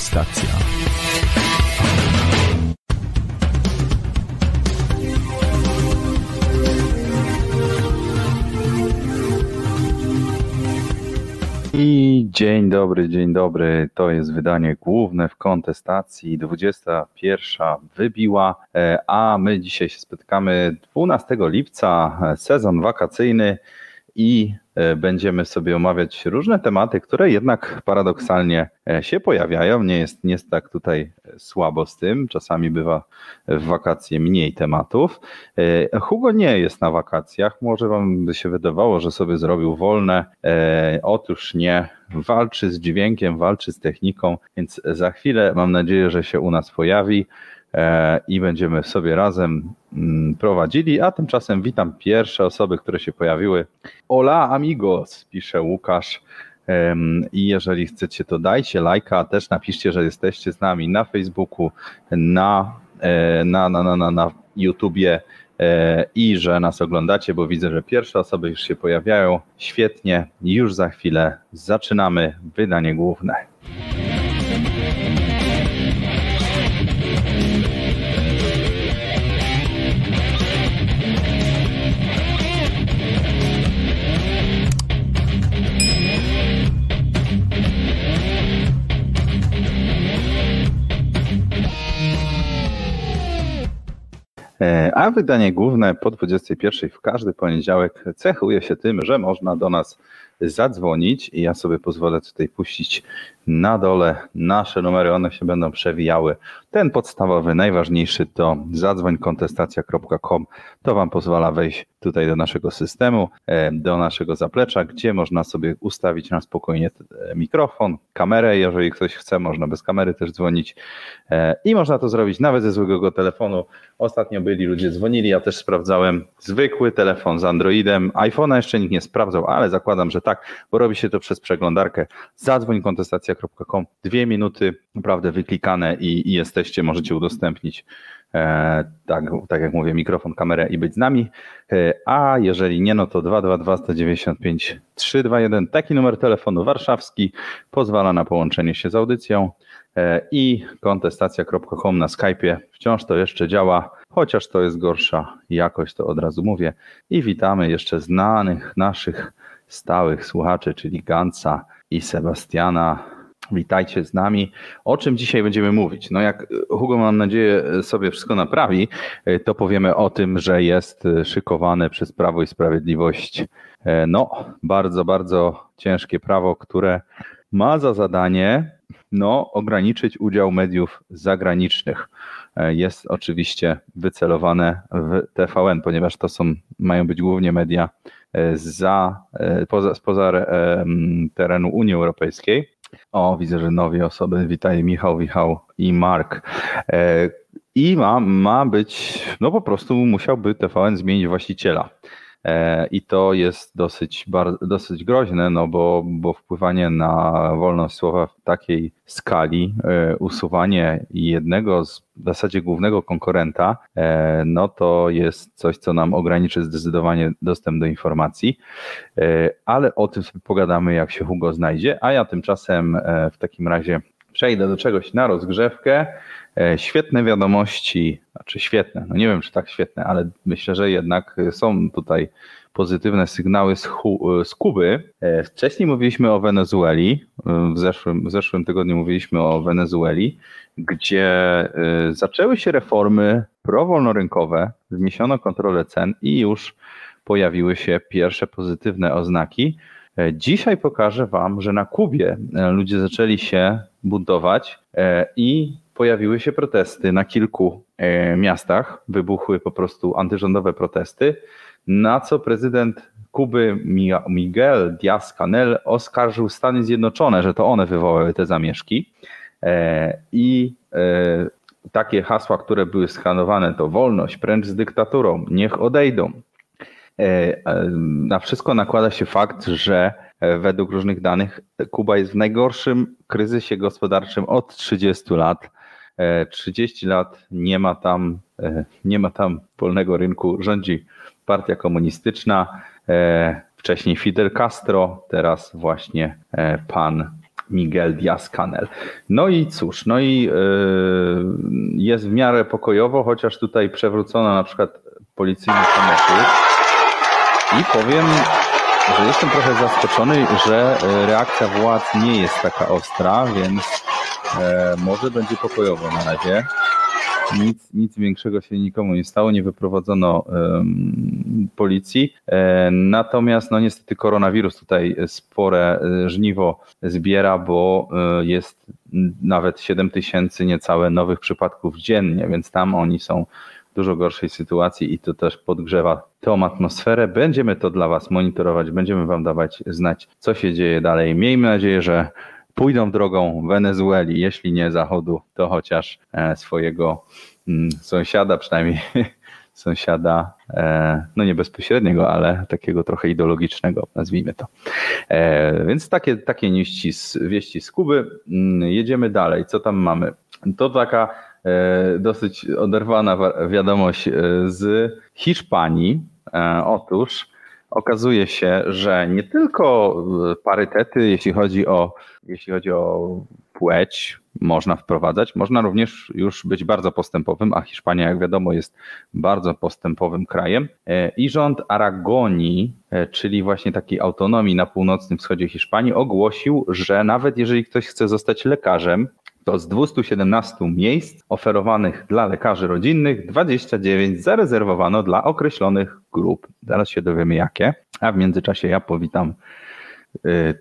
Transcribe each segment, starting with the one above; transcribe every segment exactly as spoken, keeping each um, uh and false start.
stacja. I dzień dobry, dzień dobry. To jest wydanie główne w kontestacji. dwudziesta pierwsza wybiła, a my dzisiaj się spotkamy dwunastego lipca, sezon wakacyjny i będziemy sobie omawiać różne tematy, które jednak paradoksalnie się pojawiają. Nie jest, nie jest tak tutaj słabo z tym. Czasami bywa w wakacje mniej tematów. Hugo nie jest na wakacjach. Może wam by się wydawało, że sobie zrobił wolne. Otóż nie. Walczy z dźwiękiem, walczy z techniką, więc za chwilę mam nadzieję, że się u nas pojawi i będziemy sobie razem prowadzili, a tymczasem witam pierwsze osoby, które się pojawiły. Hola amigos, pisze Łukasz, i jeżeli chcecie, to dajcie lajka, też napiszcie, że jesteście z nami na Facebooku, na, na, na, na, na, na YouTubie i że nas oglądacie, bo widzę, że pierwsze osoby już się pojawiają. Świetnie, już za chwilę zaczynamy wydanie główne. A wydanie główne po dwudziestej pierwszej w każdy poniedziałek cechuje się tym, że można do nas zadzwonić i ja sobie pozwolę tutaj puścić na dole nasze numery, one się będą przewijały. Ten podstawowy, najważniejszy to zadzwoń kontestacja kropka com, to wam pozwala wejść tutaj do naszego systemu, do naszego zaplecza, gdzie można sobie ustawić na spokojnie mikrofon, kamerę, jeżeli ktoś chce, można bez kamery też dzwonić i można to zrobić nawet ze złego telefonu. Ostatnio byli ludzie dzwonili, ja też sprawdzałem zwykły telefon z Androidem, iPhone'a jeszcze nikt nie sprawdzał, ale zakładam, że tak, bo robi się to przez przeglądarkę. zadzwoń kontestacja kropka com, dwie minuty, naprawdę wyklikane i, i jesteście, możecie udostępnić e, tak, tak jak mówię, mikrofon, kamerę i być z nami, e, a jeżeli nie, no to dwa dwa dwa, sto dziewięćdziesiąt pięć, trzysta dwadzieścia jeden, taki numer telefonu warszawski pozwala na połączenie się z audycją e, i kontestacja kropka com na Skype'ie, wciąż to jeszcze działa, chociaż to jest gorsza jakość, to od razu mówię. I witamy jeszcze znanych naszych stałych słuchaczy, czyli Ganca i Sebastiana. Witajcie z nami. O czym dzisiaj będziemy mówić? No jak Hugo, mam nadzieję, sobie wszystko naprawi, to powiemy o tym, że jest szykowane przez Prawo i Sprawiedliwość no bardzo, bardzo ciężkie prawo, które ma za zadanie no, ograniczyć udział mediów zagranicznych. Jest oczywiście wycelowane w T V N, ponieważ to są, mają być głównie media za, poza, spoza terenu Unii Europejskiej. O, widzę, że nowe osoby. Witaj Michał, Michał i Mark. I ma, ma być, no po prostu musiałby T V N zmienić właściciela. I to jest dosyć, dosyć groźne, no bo, bo wpływanie na wolność słowa w takiej skali, usuwanie jednego z w zasadzie głównego konkurenta, no to jest coś, co nam ograniczy zdecydowanie dostęp do informacji, ale o tym sobie pogadamy, jak się Hugo znajdzie, a ja tymczasem w takim razie przejdę do czegoś na rozgrzewkę. Świetne wiadomości, znaczy świetne, no nie wiem, czy tak świetne, ale myślę, że jednak są tutaj pozytywne sygnały z, Hu- z Kuby. Wcześniej mówiliśmy o Wenezueli, w zeszłym, w zeszłym tygodniu mówiliśmy o Wenezueli, gdzie zaczęły się reformy prowolnorynkowe, zniesiono kontrolę cen i już pojawiły się pierwsze pozytywne oznaki. Dzisiaj pokażę wam, że na Kubie ludzie zaczęli się buntować i pojawiły się protesty na kilku miastach, wybuchły po prostu antyrządowe protesty, na co prezydent Kuby Miguel Díaz-Canel oskarżył Stany Zjednoczone, że to one wywołały te zamieszki i takie hasła, które były skanowane, to wolność, precz z dyktaturą, niech odejdą. Na wszystko nakłada się fakt, że według różnych danych Kuba jest w najgorszym kryzysie gospodarczym od trzydziestu lat. trzydzieści lat nie ma tam, nie ma tam wolnego rynku, rządzi partia komunistyczna, wcześniej Fidel Castro, teraz właśnie pan Miguel Díaz-Canel. No i cóż, no i yy, jest w miarę pokojowo, chociaż tutaj przewrócono na przykład policyjny samochód i powiem, że jestem trochę zaskoczony, że reakcja władz nie jest taka ostra, więc yy, może będzie pokojowo na razie. Nic, nic większego się nikomu nie stało, nie wyprowadzono um, policji. E, natomiast no niestety koronawirus tutaj spore żniwo zbiera, bo e, jest nawet siedem tysięcy niecałe nowych przypadków dziennie, więc tam oni są w dużo gorszej sytuacji i to też podgrzewa tą atmosferę. Będziemy to dla was monitorować, będziemy wam dawać znać, co się dzieje dalej. Miejmy nadzieję, że pójdą drogą Wenezueli, jeśli nie Zachodu, to chociaż swojego sąsiada, przynajmniej sąsiada, no nie bezpośredniego, ale takiego trochę ideologicznego, nazwijmy to. Więc takie, takie wieści z, wieści z Kuby. Jedziemy dalej. Co tam mamy? To taka dosyć oderwana wiadomość z Hiszpanii. Otóż okazuje się, że nie tylko parytety, jeśli chodzi o, jeśli chodzi o płeć, można wprowadzać, można również już być bardzo postępowym, a Hiszpania, jak wiadomo, jest bardzo postępowym krajem. I rząd Aragonii, czyli właśnie takiej autonomii na północnym wschodzie Hiszpanii, ogłosił, że nawet jeżeli ktoś chce zostać lekarzem, to z dwieście siedemnaście miejsc oferowanych dla lekarzy rodzinnych dwadzieścia dziewięć zarezerwowano dla określonych grup. Zaraz się dowiemy jakie. A w międzyczasie ja powitam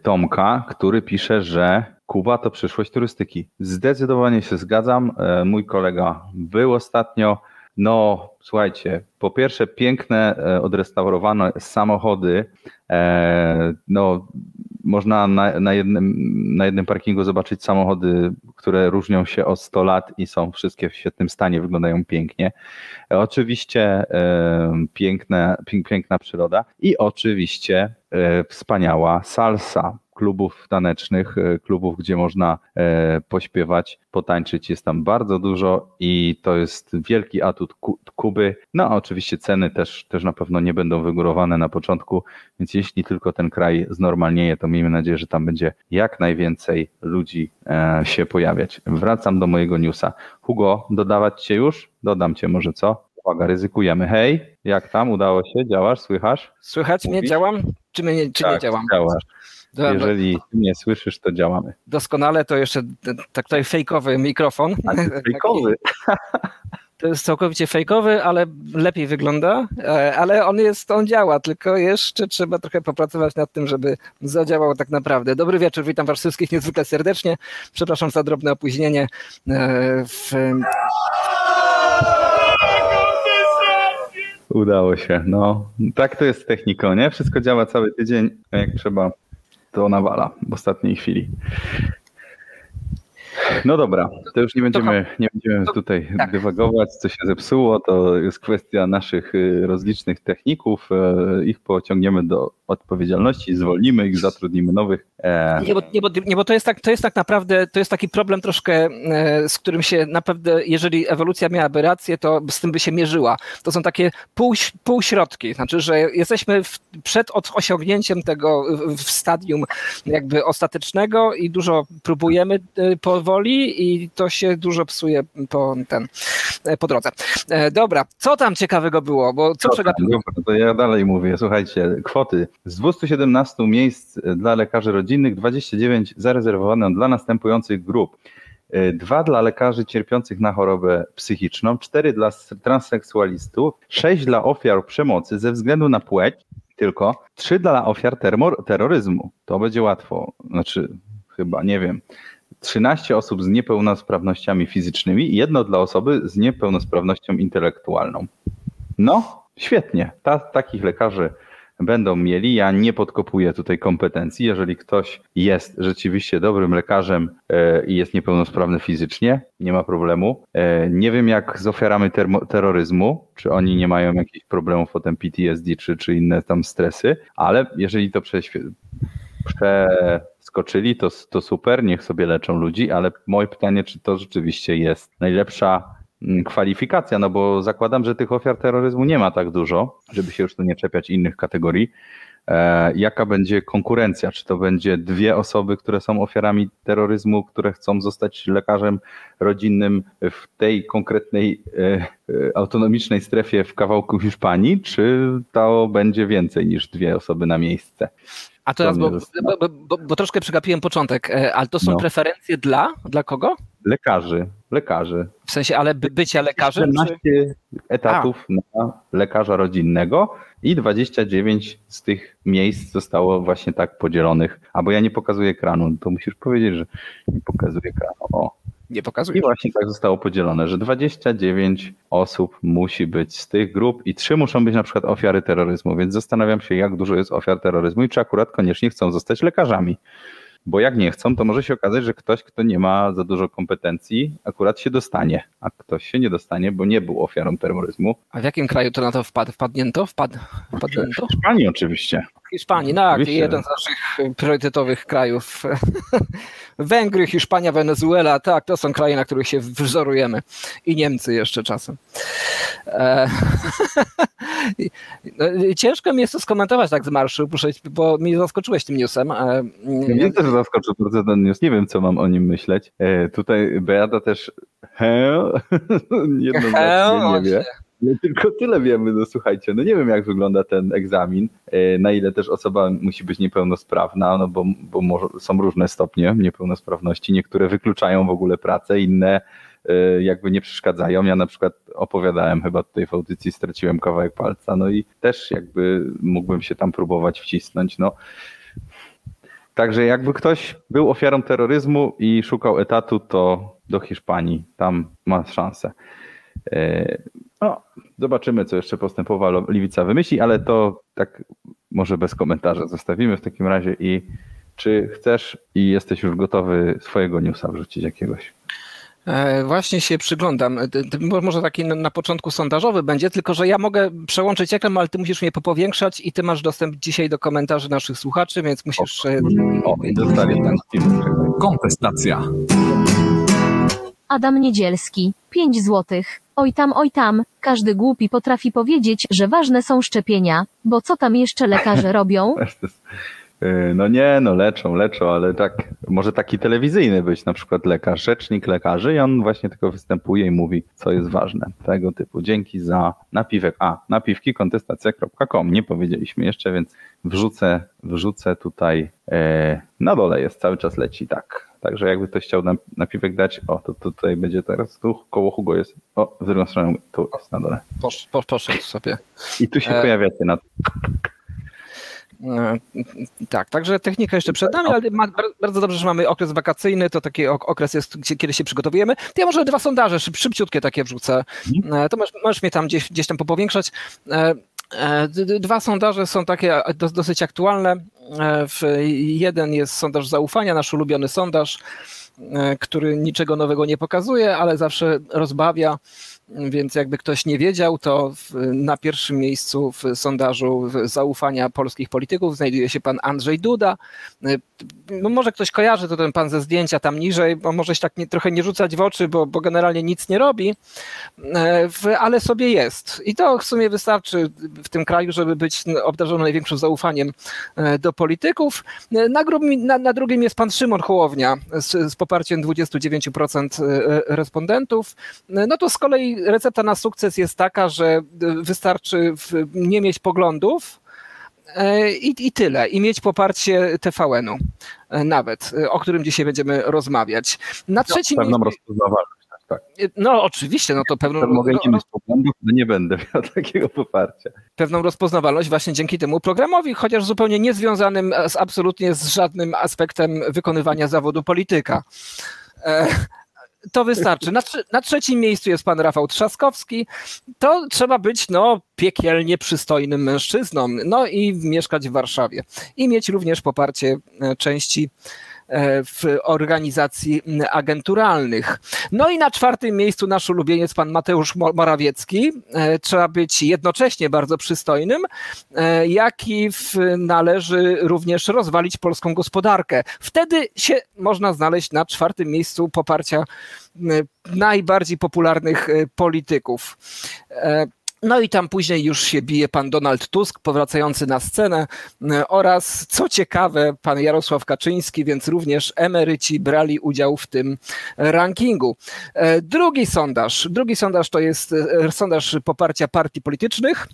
Tomka, który pisze, że Kuba to przyszłość turystyki. Zdecydowanie się zgadzam. Mój kolega był ostatnio. No słuchajcie, po pierwsze piękne odrestaurowane samochody, no można na, na, jednym, na jednym parkingu zobaczyć samochody, które różnią się o sto lat i są wszystkie w świetnym stanie, wyglądają pięknie. Oczywiście e, piękne, piękna przyroda i oczywiście e, wspaniała salsa. Klubów tanecznych, klubów, gdzie można e, pośpiewać, potańczyć jest tam bardzo dużo i to jest wielki atut Kuby. No a oczywiście ceny też, też na pewno nie będą wygórowane na początku, więc jeśli tylko ten kraj znormalnieje, to miejmy nadzieję, że tam będzie jak najwięcej ludzi e, się pojawiać. Wracam do mojego newsa. Hugo, dodawać cię już? Dodam cię może, co? Uwaga, ryzykujemy. Hej, jak tam? Udało się? Działasz? Słychasz? Słychać mnie? Działam? Czy, my nie, czy tak, nie działam? Działasz. Dobra, jeżeli nie słyszysz, to działamy. Doskonale, to jeszcze tak tutaj fejkowy mikrofon. A to jest fejkowy. To jest całkowicie fejkowy, ale lepiej wygląda, ale on jest, on działa, tylko jeszcze trzeba trochę popracować nad tym, żeby zadziałał tak naprawdę. Dobry wieczór, witam was wszystkich niezwykle serdecznie. Przepraszam za drobne opóźnienie w... Udało się, no. Tak to jest z techniką, nie? Wszystko działa cały tydzień, jak trzeba, to nawala w ostatniej chwili. No dobra, to już nie będziemy, nie będziemy tutaj dywagować, co się zepsuło, to jest kwestia naszych rozlicznych techników, ich pociągniemy do odpowiedzialności, zwolnimy ich, zatrudnimy nowych. Nie, bo, nie, bo, nie, bo to jest tak, to jest tak naprawdę, to jest taki problem troszkę, z którym się naprawdę, jeżeli ewolucja miałaby rację, to z tym by się mierzyła. To są takie pół, półśrodki, znaczy, że jesteśmy w, przed osiągnięciem tego w stadium jakby ostatecznego i dużo próbujemy powoli i to się dużo psuje po, ten, po drodze. Dobra, co tam ciekawego było? Bo co przegapiłem? To ja dalej mówię, słuchajcie, kwoty. Z dwieście siedemnaście miejsc dla lekarzy rodzinnych, dwadzieścia dziewięć zarezerwowano dla następujących grup. Dwa dla lekarzy cierpiących na chorobę psychiczną, cztery dla transseksualistów, sześć dla ofiar przemocy ze względu na płeć, tylko trzy dla ofiar termor- terroryzmu. To będzie łatwo, znaczy chyba, nie wiem. trzynaście osób z niepełnosprawnościami fizycznymi i jedno dla osoby z niepełnosprawnością intelektualną. No, świetnie. Ta, takich lekarzy będą mieli. Ja nie podkopuję tutaj kompetencji. Jeżeli ktoś jest rzeczywiście dobrym lekarzem i jest niepełnosprawny fizycznie, nie ma problemu. Nie wiem jak z ofiarami termo- terroryzmu, czy oni nie mają jakichś problemów potem P T S D, czy, czy inne tam stresy, ale jeżeli to prześwi- prze... skoczyli, to, to super, niech sobie leczą ludzi, ale moje pytanie, czy to rzeczywiście jest najlepsza kwalifikacja, no bo zakładam, że tych ofiar terroryzmu nie ma tak dużo, żeby się już tu nie czepiać innych kategorii, Jaka będzie konkurencja? Czy to będzie dwie osoby, które są ofiarami terroryzmu, które chcą zostać lekarzem rodzinnym w tej konkretnej autonomicznej strefie w kawałku Hiszpanii, czy to będzie więcej niż dwie osoby na miejsce? A teraz, bo, bo, bo, bo troszkę przegapiłem początek, ale to są no. preferencje dla, dla kogo? Lekarzy, lekarzy. W sensie, ale bycia lekarzem? czternaście etatów A. na lekarza rodzinnego i dwadzieścia dziewięć z tych miejsc zostało właśnie tak podzielonych. A bo ja nie pokazuję ekranu, to musisz powiedzieć, że nie pokazuję ekranu. O. Nie pokazuję. I właśnie tak zostało podzielone, że dwadzieścia dziewięć osób musi być z tych grup i trzy muszą być na przykład ofiary terroryzmu, więc zastanawiam się, jak dużo jest ofiar terroryzmu i czy akurat koniecznie chcą zostać lekarzami. Bo jak nie chcą, to może się okazać, że ktoś, kto nie ma za dużo kompetencji, akurat się dostanie, a ktoś się nie dostanie, bo nie był ofiarą terroryzmu. A w jakim kraju to na to wpadł? Wpadnięto? Wpadł, wpadnięto? W Hiszpanii oczywiście. W Hiszpanii, tak. Oczywiście. Jeden z naszych priorytetowych krajów. Węgry, Hiszpania, Wenezuela, tak, to są kraje, na których się wzorujemy. I Niemcy jeszcze czasem. E... Ciężko mi jest to skomentować tak z marszu, proszę, bo mnie zaskoczyłeś tym newsem. E... Mnie też zaskoczył bardzo ten news, nie wiem, co mam o nim myśleć. E, tutaj Beata też jednoznacznie nie wie. No, tylko tyle wiemy, no słuchajcie, no nie wiem, jak wygląda ten egzamin, na ile też osoba musi być niepełnosprawna, no bo, bo może, są różne stopnie niepełnosprawności, niektóre wykluczają w ogóle pracę, inne jakby nie przeszkadzają. Ja na przykład opowiadałem chyba tutaj w audycji, straciłem kawałek palca, no i też jakby mógłbym się tam próbować wcisnąć, no. Także jakby ktoś był ofiarą terroryzmu i szukał etatu, to do Hiszpanii, tam ma szansę. No, zobaczymy, co jeszcze postępowa Lewica wymyśli, ale to tak może bez komentarza zostawimy w takim razie. I czy chcesz i jesteś już gotowy swojego newsa wrzucić jakiegoś? Właśnie się przyglądam. Może taki na początku sondażowy będzie, tylko że ja mogę przełączyć ekran, ale ty musisz mnie popowiększać i ty masz dostęp dzisiaj do komentarzy naszych słuchaczy, więc musisz... O, o zostawię ten film. Kontestacja. Adam Niedzielski, pięć złotych. Oj tam, oj tam, każdy głupi potrafi powiedzieć, że ważne są szczepienia, bo co tam jeszcze lekarze robią? No nie, no leczą, leczą, ale tak, może taki telewizyjny być na przykład lekarz, rzecznik lekarzy i on właśnie tylko występuje i mówi, co jest ważne, tego typu. Dzięki za napiwek, a napiwki kontestacja kropka com, nie powiedzieliśmy jeszcze, więc wrzucę, wrzucę tutaj, e, na dole jest, cały czas leci, tak. Także jakby ktoś chciał nam napiwek dać, o, to tutaj będzie teraz, tu koło Hugo jest, o, z drugą stroną, tu jest na dole. Posz, posz, poszedł sobie. I tu się e... pojawiacie na... Tak, także technika jeszcze przed nami, ale ma, bardzo dobrze, że mamy okres wakacyjny, to taki okres jest, kiedy się przygotowujemy. To ja może dwa sondaże, szyb, szybciutkie takie wrzucę, to możesz, możesz mnie tam gdzieś, gdzieś tam popowiększać. Dwa sondaże są takie dosyć aktualne. Jeden jest sondaż zaufania, nasz ulubiony sondaż, który niczego nowego nie pokazuje, ale zawsze rozbawia, więc jakby ktoś nie wiedział, to na pierwszym miejscu w sondażu zaufania polskich polityków znajduje się pan Andrzej Duda. Może ktoś kojarzy, to ten pan ze zdjęcia tam niżej, bo może się tak nie, trochę nie rzucać w oczy, bo, bo generalnie nic nie robi, ale sobie jest. I to w sumie wystarczy w tym kraju, żeby być obdarzony największym zaufaniem do polityków. Na, na, na drugim jest pan Szymon Hołownia z, z poparciem dwadzieścia dziewięć procent respondentów. No to z kolei recepta na sukces jest taka, że wystarczy nie mieć poglądów i, i tyle. I mieć poparcie T V N-u nawet, o którym dzisiaj będziemy rozmawiać. Na trzecim... No, pewną rozpoznawalność, tak, tak. No oczywiście, no to pewną... Mogę nie mieć poglądów, no nie będę miał takiego poparcia. Pewną rozpoznawalność właśnie dzięki temu programowi, chociaż zupełnie niezwiązanym z, absolutnie z żadnym aspektem wykonywania zawodu polityka. E- To wystarczy. Na, na trzecim miejscu jest pan Rafał Trzaskowski. To trzeba być no, piekielnie przystojnym mężczyzną, no i mieszkać w Warszawie. I mieć również poparcie części w organizacji agenturalnych. No i na czwartym miejscu nasz ulubieniec pan Mateusz Morawiecki. Trzeba być jednocześnie bardzo przystojnym, jak i w, należy również rozwalić polską gospodarkę. Wtedy się można znaleźć na czwartym miejscu poparcia najbardziej popularnych polityków. No i tam później już się bije pan Donald Tusk powracający na scenę oraz, co ciekawe, pan Jarosław Kaczyński, więc również emeryci brali udział w tym rankingu. Drugi sondaż, drugi sondaż to jest sondaż poparcia partii politycznych.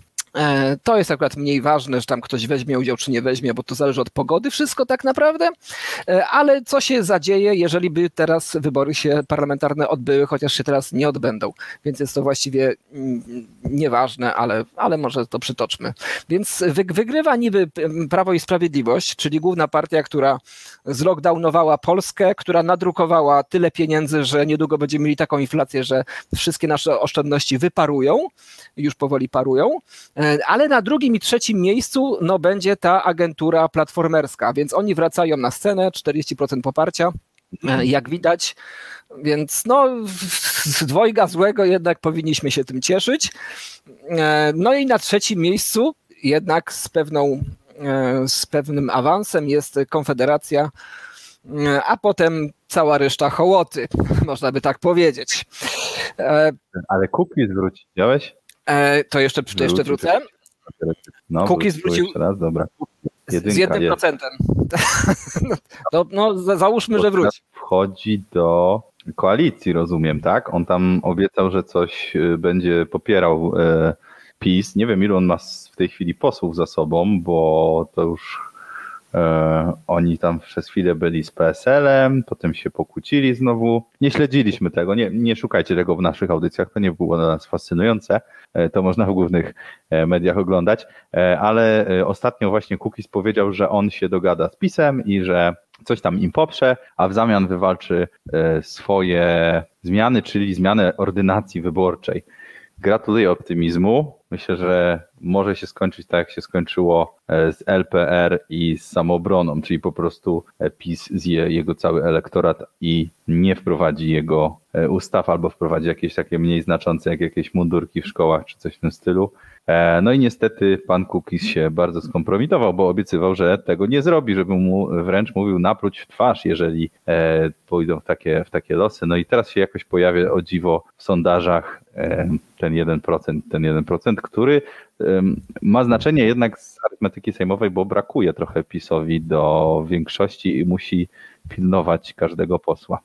To jest akurat mniej ważne, że tam ktoś weźmie udział czy nie weźmie, bo to zależy od pogody wszystko tak naprawdę, ale co się zadzieje, jeżeli by teraz wybory się parlamentarne odbyły, chociaż się teraz nie odbędą, więc jest to właściwie nieważne, ale, ale może to przytoczmy. Więc wygrywa niby Prawo i Sprawiedliwość, czyli główna partia, która zlockdownowała Polskę, która nadrukowała tyle pieniędzy, że niedługo będziemy mieli taką inflację, że wszystkie nasze oszczędności wyparują, już powoli parują. Ale na drugim i trzecim miejscu no, będzie ta agentura platformerska, więc oni wracają na scenę, czterdzieści procent poparcia, jak widać, więc no z dwojga złego jednak powinniśmy się tym cieszyć. No i na trzecim miejscu jednak z pewną, z pewnym awansem jest Konfederacja, a potem cała reszta hołoty, można by tak powiedzieć. Ale kuki zwrócić, widziałeś? To jeszcze, to jeszcze wrócę. No, Kukiz zwrócił raz, dobra. Jedynka z jednym procentem. No, no załóżmy, bo że wróci. Wchodzi do koalicji, rozumiem, tak? On tam obiecał, że coś będzie popierał e, PiS. Nie wiem, ilu on ma w tej chwili posłów za sobą, bo to już e, oni tam przez chwilę byli z P S L-em, potem się pokłócili znowu. Nie śledziliśmy tego, nie, nie szukajcie tego w naszych audycjach, to nie było dla nas fascynujące. To można w głównych mediach oglądać, ale ostatnio właśnie Kukiz powiedział, że on się dogada z PiS-em i że coś tam im poprze, a w zamian wywalczy swoje zmiany, czyli zmianę ordynacji wyborczej. Gratuluję optymizmu. Myślę, że może się skończyć tak, jak się skończyło z L P R i z Samoobroną, czyli po prostu PiS zje jego cały elektorat i nie wprowadzi jego ustaw albo wprowadzi jakieś takie mniej znaczące, jak jakieś mundurki w szkołach czy coś w tym stylu. No i niestety pan Kukiz się bardzo skompromitował, bo obiecywał, że tego nie zrobi, żeby mu wręcz mówił napluć w twarz, jeżeli pójdą w takie, w takie losy. No i teraz się jakoś pojawia o dziwo w sondażach ten jeden procent, ten jeden procent, który ma znaczenie jednak z arytmetyki sejmowej, bo brakuje trochę PiS-owi do większości i musi pilnować każdego posła.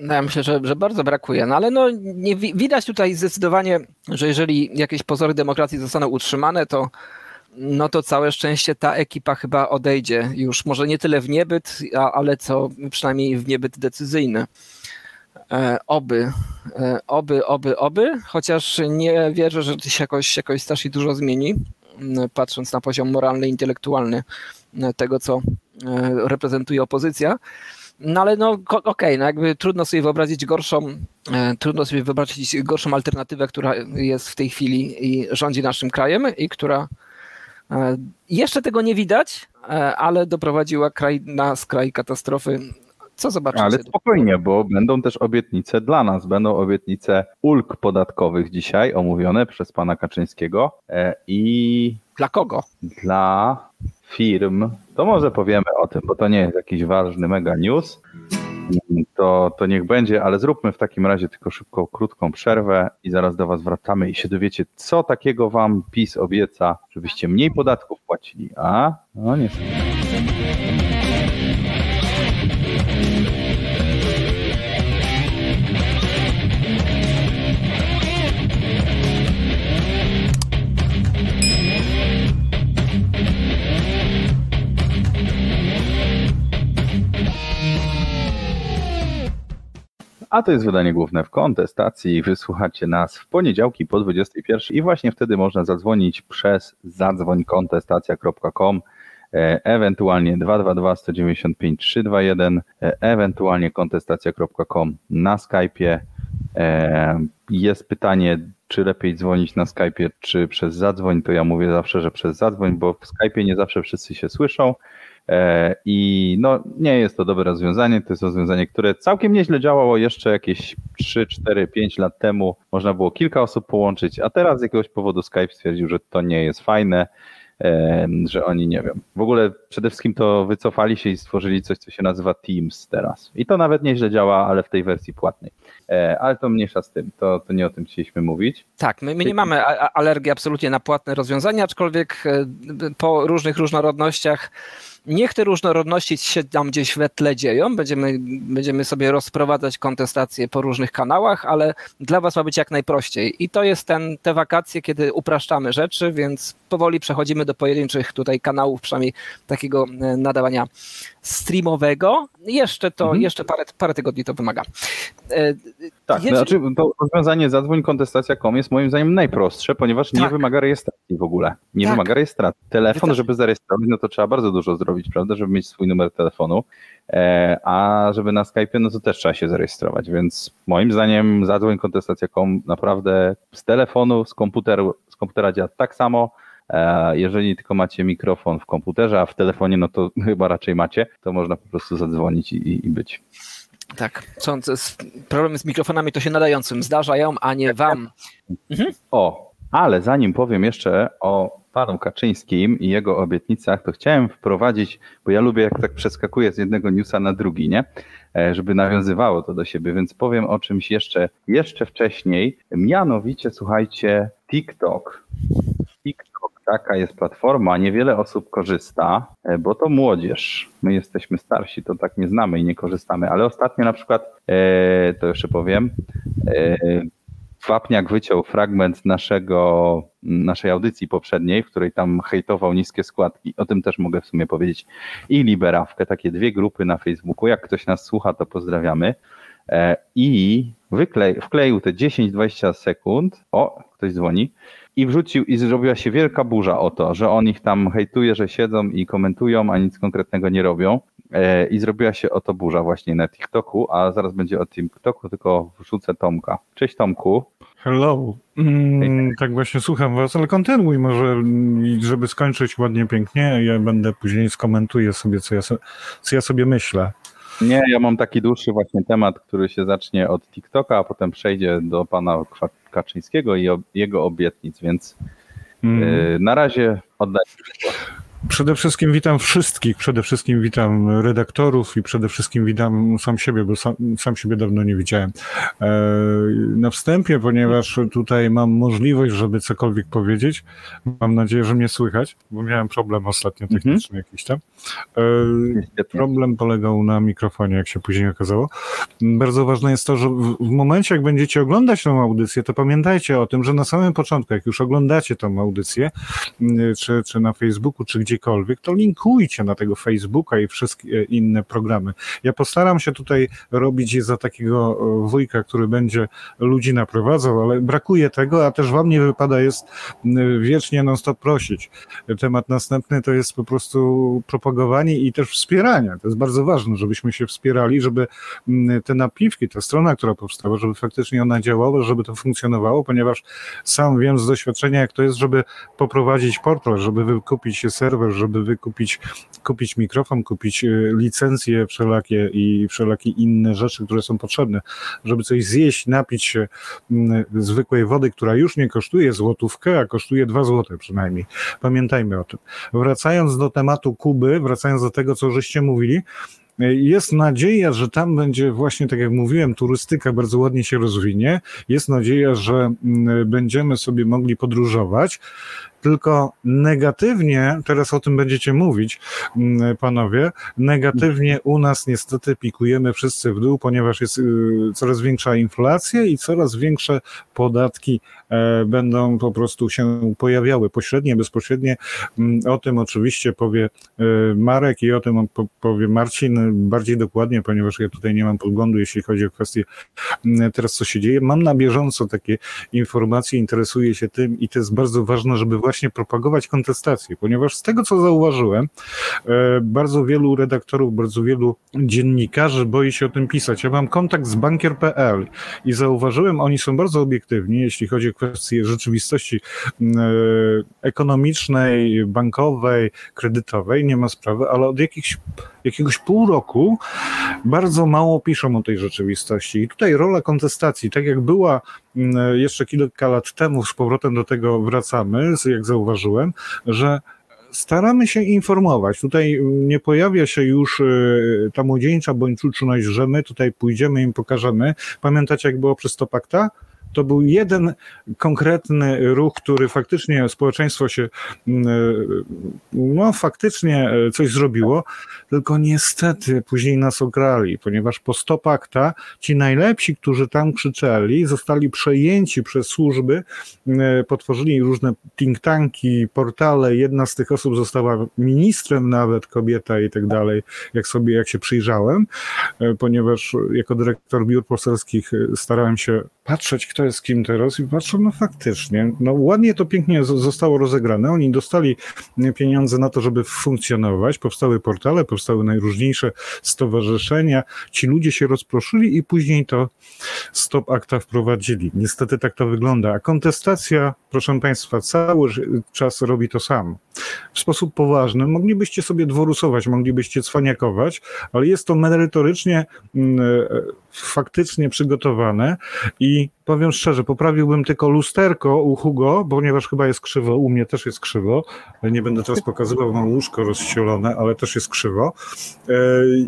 No ja myślę, że, że bardzo brakuje, no ale no, nie, widać tutaj zdecydowanie, że jeżeli jakieś pozory demokracji zostaną utrzymane, to no to całe szczęście ta ekipa chyba odejdzie już, może nie tyle w niebyt, a, ale co przynajmniej w niebyt decyzyjny. E, oby, e, oby, oby, oby, chociaż nie wierzę, że się jakoś, jakoś strasznie dużo zmieni, patrząc na poziom moralny, intelektualny tego, co reprezentuje opozycja. No ale no okej, okay, no jakby trudno sobie wyobrazić gorszą, trudno sobie wyobrazić gorszą alternatywę, która jest w tej chwili i rządzi naszym krajem i która jeszcze tego nie widać, ale doprowadziła kraj na skraj katastrofy. Co zobaczymy? Ale spokojnie, bo będą też obietnice dla nas, będą obietnice ulg podatkowych dzisiaj omówione przez pana Kaczyńskiego i... Dla kogo? Dla firm. To może powiemy o tym, bo to nie jest jakiś ważny mega news. To, to niech będzie, ale zróbmy w takim razie tylko szybką, krótką przerwę i zaraz do was wracamy i się dowiecie, co takiego wam PiS obieca, żebyście mniej podatków płacili. A? No nie. A to jest wydanie główne w kontestacji. Wysłuchacie nas w poniedziałki po dwudziestej pierwszej i właśnie wtedy można zadzwonić przez zadzwoń kontestacja kropka com, ewentualnie dwa dwa dwa, jeden dziewięć pięć, trzy dwa jeden, ewentualnie kontestacja kropka com na Skype'ie. Jest pytanie, czy lepiej dzwonić na Skype'ie, czy przez zadzwoń. To ja mówię zawsze, że przez zadzwoń, bo w Skype'ie nie zawsze wszyscy się słyszą. I no nie jest to dobre rozwiązanie, to jest rozwiązanie, które całkiem nieźle działało jeszcze jakieś trzy, cztery, pięć lat temu, można było kilka osób połączyć, a teraz z jakiegoś powodu Skype stwierdził, że to nie jest fajne, że oni nie wiem. W ogóle przede wszystkim to wycofali się i stworzyli coś, co się nazywa Teams teraz i to nawet nieźle działa, ale w tej wersji płatnej. Ale to mniejsza z tym, to, to nie o tym chcieliśmy mówić. Tak, my, my nie mamy alergii absolutnie na płatne rozwiązania, aczkolwiek po różnych różnorodnościach, niech te różnorodności się tam gdzieś we tle dzieją, będziemy, będziemy sobie rozprowadzać kontestacje po różnych kanałach, ale dla was ma być jak najprościej. I to jest ten, te wakacje, kiedy upraszczamy rzeczy, więc powoli przechodzimy do pojedynczych tutaj kanałów, przynajmniej takiego nadawania streamowego. Jeszcze to, mhm. jeszcze parę, parę tygodni to wymaga. Tak, Jedzie... znaczy to rozwiązanie zadzwoń kontestacja kropka com jest moim zdaniem najprostsze, ponieważ tak. nie wymaga rejestracji w ogóle. Nie tak. wymaga rejestracji. Telefon, Wyta... żeby zarejestrować, no to trzeba bardzo dużo zrobić. Prawda, żeby mieć swój numer telefonu, a żeby na Skype'ie, no to też trzeba się zarejestrować, więc moim zdaniem zadzwoń kontestacja kropka com naprawdę z telefonu, z komputeru, z komputera działa tak samo. Jeżeli tylko macie mikrofon w komputerze, a w telefonie, no to chyba raczej macie, to można po prostu zadzwonić i, i być. Tak, problem z mikrofonami to się nadającym zdarzają, a nie wam. Mhm. O, ale zanim powiem jeszcze o panu Kaczyńskim i jego obietnicach, to chciałem wprowadzić, bo ja lubię, jak tak przeskakuję z jednego newsa na drugi, nie? Żeby nawiązywało to do siebie, więc powiem o czymś jeszcze, jeszcze wcześniej. Mianowicie, słuchajcie, TikTok. TikTok, taka jest platforma, niewiele osób korzysta, bo to młodzież. My jesteśmy starsi, to tak nie znamy i nie korzystamy, ale ostatnio na przykład, to jeszcze powiem, Wapniak wyciął fragment naszego, naszej audycji poprzedniej, w której tam hejtował niskie składki. O tym też mogę w sumie powiedzieć. I Liberawkę, takie dwie grupy na Facebooku. Jak ktoś nas słucha, to pozdrawiamy. I wyklej, wkleił te dziesięć dwadzieścia sekund. O, ktoś dzwoni. I wrzucił i zrobiła się wielka burza o to, że on ich tam hejtuje, że siedzą i komentują, a nic konkretnego nie robią. I zrobiła się o to burza właśnie na TikToku, a zaraz będzie o TikToku, tylko wrzucę Tomka. Cześć Tomku. Hello. Mm, tak właśnie słucham was, ale kontynuuj może, żeby skończyć ładnie, pięknie. Ja będę później skomentuję sobie, co ja, co ja sobie myślę. Nie, ja mam taki dłuższy właśnie temat, który się zacznie od TikToka, a potem przejdzie do pana Kaczyńskiego i jego obietnic, więc mm. yy, na razie oddaję. Przede wszystkim witam wszystkich, przede wszystkim witam redaktorów i przede wszystkim witam sam siebie, bo sam, sam siebie dawno nie widziałem. Na wstępie, ponieważ tutaj mam możliwość, żeby cokolwiek powiedzieć, mam nadzieję, że mnie słychać, bo miałem problem ostatnio techniczny mm-hmm. jakiś tam. Problem polegał na mikrofonie, jak się później okazało. Bardzo ważne jest to, że w momencie, jak będziecie oglądać tą audycję, to pamiętajcie o tym, że na samym początku, jak już oglądacie tą audycję, czy, czy na Facebooku, czy gdzieś to linkujcie na tego Facebooka i wszystkie inne programy. Ja postaram się tutaj robić za takiego wujka, który będzie ludzi naprowadzał, ale brakuje tego, a też wam nie wypada jest wiecznie non stop prosić. Temat następny to jest po prostu propagowanie i też wspieranie. To jest bardzo ważne, żebyśmy się wspierali, żeby te napiwki, ta strona, która powstała, żeby faktycznie ona działała, żeby to funkcjonowało, ponieważ sam wiem z doświadczenia, jak to jest, żeby poprowadzić portal, żeby wykupić się serwer, żeby wykupić kupić mikrofon, kupić licencje wszelakie i wszelakie inne rzeczy, które są potrzebne, żeby coś zjeść, napić się zwykłej wody, która już nie kosztuje złotówkę, a kosztuje dwa złote przynajmniej. Pamiętajmy o tym. Wracając do tematu Kuby, wracając do tego, co żeście mówili, jest nadzieja, że tam będzie właśnie, tak jak mówiłem, turystyka bardzo ładnie się rozwinie. Jest nadzieja, że będziemy sobie mogli podróżować. Tylko negatywnie, teraz o tym będziecie mówić, panowie, negatywnie u nas niestety pikujemy wszyscy w dół, ponieważ jest coraz większa inflacja i coraz większe podatki będą po prostu się pojawiały pośrednie, bezpośrednie. O tym oczywiście powie Marek i o tym powie Marcin bardziej dokładnie, ponieważ ja tutaj nie mam podglądu, jeśli chodzi o kwestię teraz, co się dzieje. Mam na bieżąco takie informacje, interesuję się tym i to jest bardzo ważne, żeby właśnie Właśnie propagować kontestację, ponieważ z tego, co zauważyłem, bardzo wielu redaktorów, bardzo wielu dziennikarzy boi się o tym pisać. Ja mam kontakt z bankier kropka p l i zauważyłem, oni są bardzo obiektywni, jeśli chodzi o kwestie rzeczywistości ekonomicznej, bankowej, kredytowej, nie ma sprawy, ale od jakichś, jakiegoś pół roku bardzo mało piszą o tej rzeczywistości. I tutaj rola kontestacji, tak jak była jeszcze kilka lat temu, z powrotem do tego wracamy, jak zauważyłem, że staramy się informować. Tutaj nie pojawia się już ta młodzieńcza bądź uczulność, że my tutaj pójdziemy i im pokażemy. Pamiętacie, jak było przy Stopakta? To był jeden konkretny ruch, który faktycznie społeczeństwo się, no faktycznie coś zrobiło, tylko niestety później nas ograli, ponieważ po Stopakta ci najlepsi, którzy tam krzyczeli, zostali przejęci przez służby, potworzyli różne think tanki, portale, jedna z tych osób została ministrem nawet, kobieta i tak dalej, jak sobie, jak się przyjrzałem, ponieważ jako dyrektor biur poselskich starałem się patrzeć, kto jest kim teraz i patrzą, no faktycznie, no ładnie to pięknie zostało rozegrane, oni dostali pieniądze na to, żeby funkcjonować, powstały portale, powstały najróżniejsze stowarzyszenia, ci ludzie się rozproszyli i później to Stop Acta wprowadzili. Niestety tak to wygląda, a kontestacja, proszę Państwa, cały czas robi to samo. W sposób poważny, moglibyście sobie dworusować, moglibyście cwaniakować, ale jest to merytorycznie, faktycznie przygotowane i powiem szczerze, poprawiłbym tylko lusterko u Hugo, ponieważ chyba jest krzywo, u mnie też jest krzywo, nie będę teraz pokazywał, mam łóżko rozcielone, ale też jest krzywo.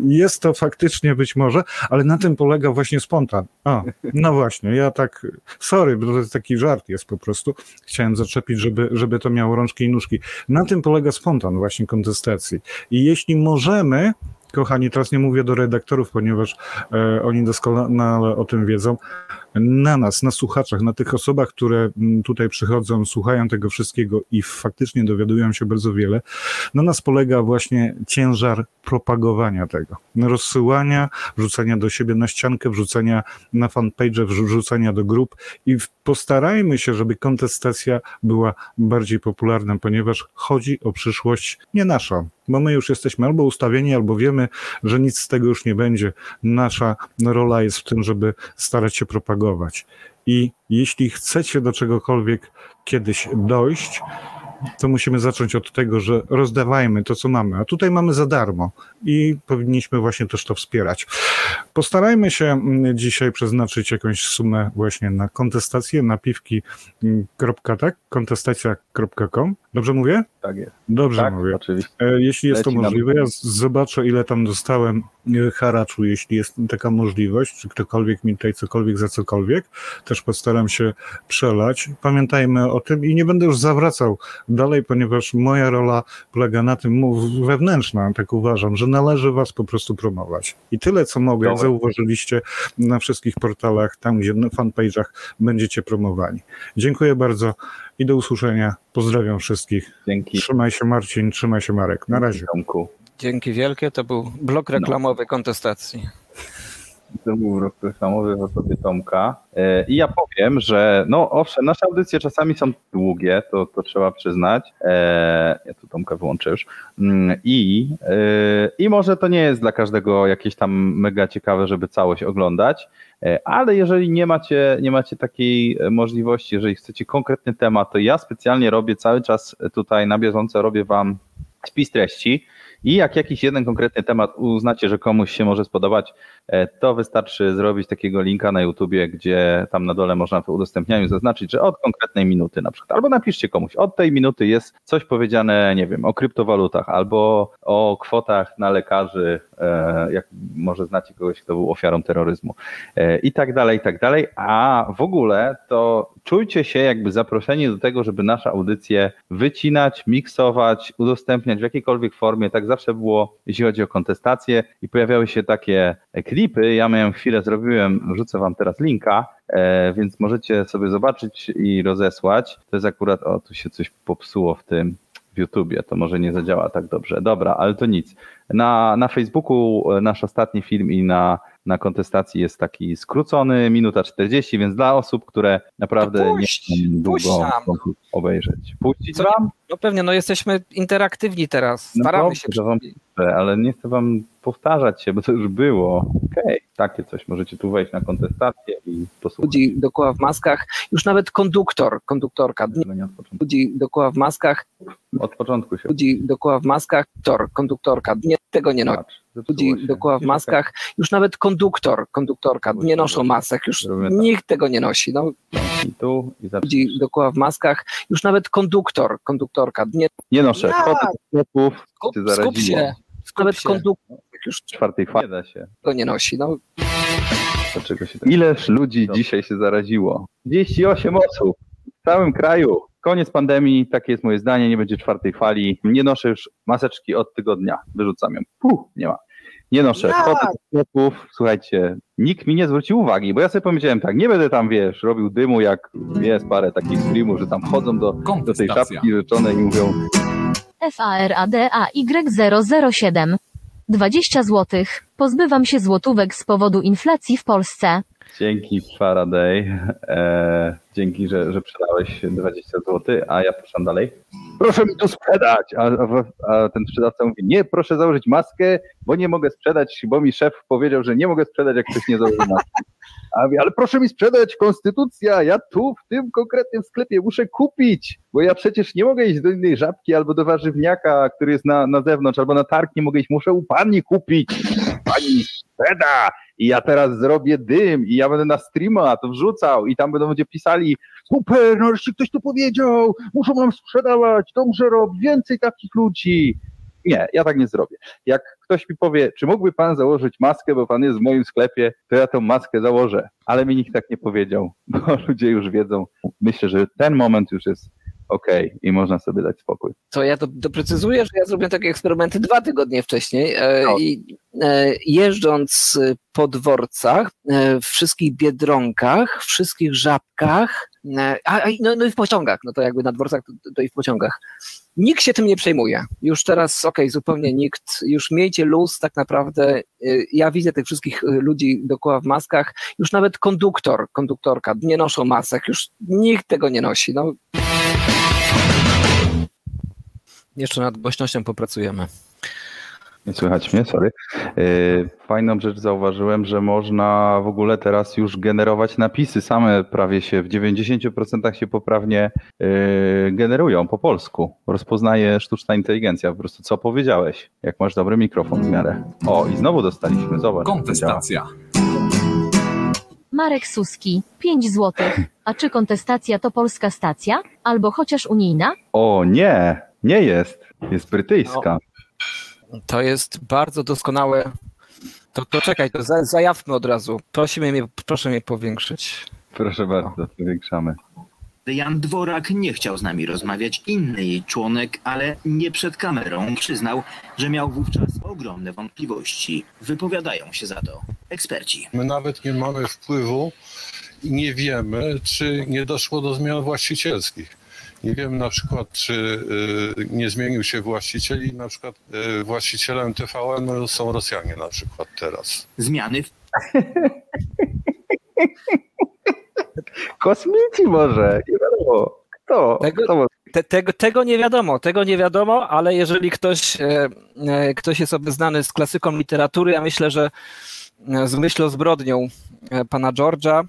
Jest to faktycznie być może, ale na tym polega właśnie spontan. A, no właśnie, ja tak, sorry, bo to jest taki żart jest po prostu, chciałem zaczepić, żeby, żeby to miało rączki i nóżki. Na tym polega spontan właśnie kontestacji i jeśli możemy, kochani, teraz nie mówię do redaktorów, ponieważ e, oni doskonale o tym wiedzą, na nas, na słuchaczach, na tych osobach, które tutaj przychodzą, słuchają tego wszystkiego i faktycznie dowiadują się bardzo wiele, na nas polega właśnie ciężar propagowania tego, rozsyłania, wrzucania do siebie na ściankę, wrzucania na fanpage, wrzucania do grup i postarajmy się, żeby kontestacja była bardziej popularna, ponieważ chodzi o przyszłość nie naszą, bo my już jesteśmy albo ustawieni, albo wiemy, że nic z tego już nie będzie. Nasza rola jest w tym, żeby starać się propagować. I jeśli chcecie do czegokolwiek kiedyś dojść, to musimy zacząć od tego, że rozdawajmy to, co mamy, a tutaj mamy za darmo i powinniśmy właśnie też to wspierać. Postarajmy się dzisiaj przeznaczyć jakąś sumę właśnie na kontestację, na piwki, tak? kontestacja kropka com. Dobrze mówię? Tak jest. Dobrze tak, mówię. Oczywiście. Jeśli jest Leci to możliwe, ja zobaczę, ile tam dostałem haraczu, jeśli jest taka możliwość, czy ktokolwiek mi tutaj cokolwiek za cokolwiek, też postaram się przelać. Pamiętajmy o tym i nie będę już zawracał dalej, ponieważ moja rola polega na tym, wewnętrzna, tak uważam, że należy was po prostu promować. I tyle, co mogę, jak zauważyliście na wszystkich portalach, tam gdzie na fanpage'ach będziecie promowani. Dziękuję bardzo i do usłyszenia. Pozdrawiam wszystkich. Dzięki. Trzymaj się Marcin, trzymaj się Marek. Na razie. Dzięki, Dzięki wielkie, to był blok reklamowy no. kontestacji. To był blok reklamowy w osobie Tomka. I ja powiem, że no owszem, nasze audycje czasami są długie, to, to trzeba przyznać. Ja tu Tomka wyłączę już. I, I może to nie jest dla każdego jakieś tam mega ciekawe, żeby całość oglądać, ale jeżeli nie macie, nie macie takiej możliwości, jeżeli chcecie konkretny temat, to ja specjalnie robię cały czas tutaj na bieżąco, robię wam spis treści. I jak jakiś jeden konkretny temat uznacie, że komuś się może spodobać, to wystarczy zrobić takiego linka na YouTubie, gdzie tam na dole można po udostępnianiu zaznaczyć, że od konkretnej minuty na przykład, albo napiszcie komuś, od tej minuty jest coś powiedziane, nie wiem, o kryptowalutach, albo o kwotach na lekarzy, jak może znacie kogoś, kto był ofiarą terroryzmu i tak dalej, i tak dalej, a w ogóle to czujcie się jakby zaproszeni do tego, żeby nasze audycje wycinać, miksować, udostępniać w jakiejkolwiek formie, tak zawsze było, jeśli chodzi o kontestację i pojawiały się takie klipy, ja miałem chwilę, zrobiłem, wrzucę wam teraz linka, e, więc możecie sobie zobaczyć i rozesłać. To jest akurat, o tu się coś popsuło w tym w YouTubie, to może nie zadziała tak dobrze. Dobra, ale to nic. Na, na Facebooku nasz ostatni film i na na kontestacji jest taki skrócony, minuta czterdzieści, więc dla osób, które naprawdę puść, nie chcą długo obejrzeć. Puścić wam? No pewnie, no jesteśmy interaktywni teraz, staramy no dobrze, się. Wam, ale nie chcę wam powtarzać się, bo to już było. Okej, okay. Takie coś, możecie tu wejść na kontestację i posłuchać. Ludzi dookoła w maskach, już nawet konduktor, konduktorka. Ludzi dookoła w maskach. Od początku się. Ludzi dookoła w maskach, tor, konduktorka, nie, tego nie nosi. Ludzi dookoła w maskach, już nawet konduktor, konduktorka nie noszą masek, już nikt tego nie nosi. No. I tu, i ludzi dookoła w maskach, już nawet konduktor, konduktorka nie, nie noszę. No. Skup, skup się, skup nawet się. Konduktor już czwartej fali tego nie nosi. No. Dlaczego się tak... Ileż ludzi dzisiaj się zaraziło? dwadzieścia osiem osób w całym kraju. Koniec pandemii, takie jest moje zdanie, nie będzie czwartej fali. Nie noszę już maseczki od tygodnia, wyrzucam ją. Puh, nie ma. Nie noszę kotów, słuchajcie, nikt mi nie zwrócił uwagi, bo ja sobie pomyślałem tak, nie będę tam, wiesz, robił dymu, jak jest parę takich streamów, że tam chodzą do, do tej szafki rzeczonej i mówią F A R A D A Y zero zero siedem dwadzieścia złotych. Pozbywam się złotówek z powodu inflacji w Polsce. Dzięki Faraday, eee, dzięki, że, że przydałeś dwadzieścia złotych, a ja proszę dalej. Proszę mi to sprzedać, a, a, a ten sprzedawca mówi, nie, proszę założyć maskę, bo nie mogę sprzedać, bo mi szef powiedział, że nie mogę sprzedać, jak ktoś nie założy maski. A mówi, ale proszę mi sprzedać, konstytucja, ja tu w tym konkretnym sklepie muszę kupić, bo ja przecież nie mogę iść do innej żabki albo do warzywniaka, który jest na, na zewnątrz, albo na targ nie mogę iść, muszę u pani kupić. Pani mi sprzeda. I ja teraz zrobię dym i ja będę na streama to wrzucał i tam będą ludzie pisali super, nareszcie ktoś to powiedział, muszą nam sprzedawać, to muszę robić, więcej takich ludzi. Nie, ja tak nie zrobię. Jak ktoś mi powie, czy mógłby pan założyć maskę, bo pan jest w moim sklepie, to ja tą maskę założę. Ale mi nikt tak nie powiedział, bo ludzie już wiedzą. Myślę, że ten moment już jest okej okay, i można sobie dać spokój. Co ja to doprecyzuję, że ja zrobię takie eksperymenty dwa tygodnie wcześniej e, no. i e, jeżdżąc po dworcach, e, w wszystkich Biedronkach, wszystkich Żabkach, e, a, no, no i w pociągach, no to jakby na dworcach, to, to i w pociągach. Nikt się tym nie przejmuje. Już teraz, okej, okay, zupełnie nikt. Już miejcie luz tak naprawdę. Ja widzę tych wszystkich ludzi dookoła w maskach. Już nawet konduktor, konduktorka nie noszą masek. Już nikt tego nie nosi. No. Jeszcze nad głośnością popracujemy. Nie słychać mnie, sorry. Fajną rzecz zauważyłem, że można w ogóle teraz już generować napisy. Same prawie się w dziewięćdziesiąt procent się poprawnie generują po polsku. Rozpoznaje sztuczna inteligencja po prostu, co powiedziałeś, jak masz dobry mikrofon w miarę. O, i znowu dostaliśmy, zobacz. Kontestacja. Marek Suski, pięć złotych. A czy kontestacja to polska stacja? Albo chociaż unijna? O nie, nie jest. Jest brytyjska. No. To jest bardzo doskonałe. To, to czekaj, to za, zajawmy od razu. Prosimy mnie, proszę mnie powiększyć. Proszę bardzo, powiększamy. Jan Dworak nie chciał z nami rozmawiać, inny jej członek, ale nie przed kamerą przyznał, że miał wówczas ogromne wątpliwości. Wypowiadają się za to eksperci. My nawet nie mamy wpływu i nie wiemy, czy nie doszło do zmian właścicielskich. Nie wiem na przykład, czy y, nie zmienił się właściciel i na przykład y, właścicielem T V N są Rosjanie na przykład teraz. Zmiany. W... Kosmici może, nie wiadomo. Kto? Tego, Kto może? Te, tego, tego nie wiadomo, tego nie wiadomo, ale jeżeli ktoś, e, e, ktoś jest obeznany z klasyką literatury, ja myślę, że e, z myślą zbrodnią e, pana George'a,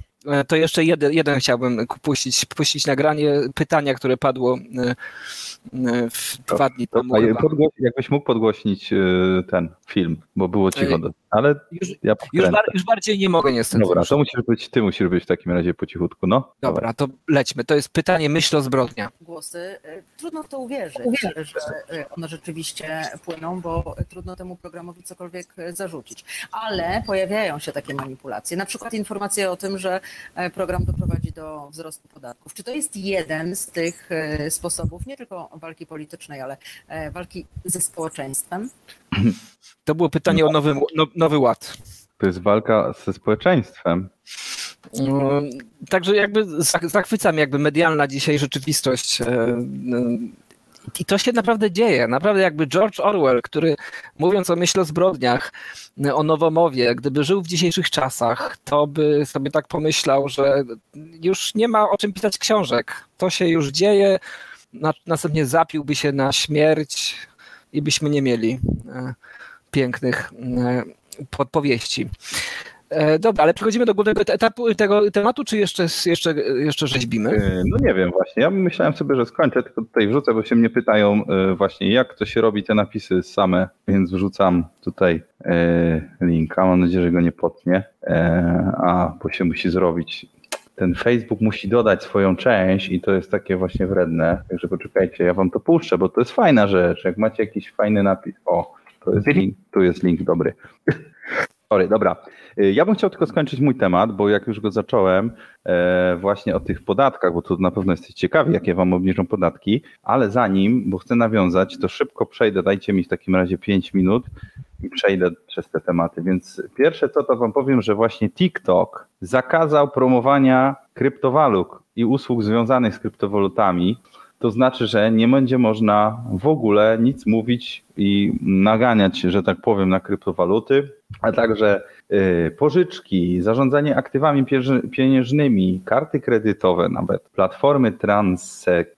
to jeszcze jeden, jeden chciałbym puścić, puścić nagranie pytania, które padło w dwa dni temu. Podgłoś, jakbyś mógł podgłośnić ten film, bo było cicho, ale już, ja już, bar, już bardziej nie mogę niestety. Dobra, to musisz być, ty musisz być w takim razie po cichutku, no. Dobra, to lećmy. To jest pytanie myślozbrodnia. Głosy. Trudno w to uwierzyć, uwierzyć, że one rzeczywiście płyną, bo trudno temu programowi cokolwiek zarzucić. Ale pojawiają się takie manipulacje, na przykład informacje o tym, że program doprowadzi do wzrostu podatków. Czy to jest jeden z tych sposobów, nie tylko walki politycznej, ale walki ze społeczeństwem? To było pytanie o Nowy, nowy Ład. To jest walka ze społeczeństwem. Także jakby zachwyca mnie jakby medialna dzisiaj rzeczywistość. I to się naprawdę dzieje. Naprawdę jakby George Orwell, który mówiąc o myślozbrodniach, o nowomowie, gdyby żył w dzisiejszych czasach, to by sobie tak pomyślał, że już nie ma o czym pisać książek. To się już dzieje, następnie zapiłby się na śmierć i byśmy nie mieli pięknych podpowieści. Dobra, ale przechodzimy do głównego etapu tego tematu, czy jeszcze, jeszcze, jeszcze rzeźbimy? No nie wiem właśnie, ja myślałem sobie, że skończę, tylko tutaj wrzucę, bo się mnie pytają właśnie, jak to się robi te napisy same, więc wrzucam tutaj linka, mam nadzieję, że go nie potnie, a bo się musi zrobić, ten Facebook musi dodać swoją część i to jest takie właśnie wredne, także poczekajcie, ja wam to puszczę, bo to jest fajna rzecz, jak macie jakiś fajny napis, o, to jest link, tu jest link dobry. Sorry, dobra. Ja bym chciał tylko skończyć mój temat, bo jak już go zacząłem, e, właśnie o tych podatkach, bo tu na pewno jesteście ciekawi, jakie wam obniżą podatki, ale zanim, bo chcę nawiązać, to szybko przejdę, dajcie mi w takim razie pięć minut i przejdę przez te tematy. Więc pierwsze co, to wam powiem, że właśnie TikTok zakazał promowania kryptowalut i usług związanych z kryptowalutami. To znaczy, że nie będzie można w ogóle nic mówić i naganiać, że tak powiem, na kryptowaluty, a także pożyczki, zarządzanie aktywami pieniężnymi, karty kredytowe nawet, platformy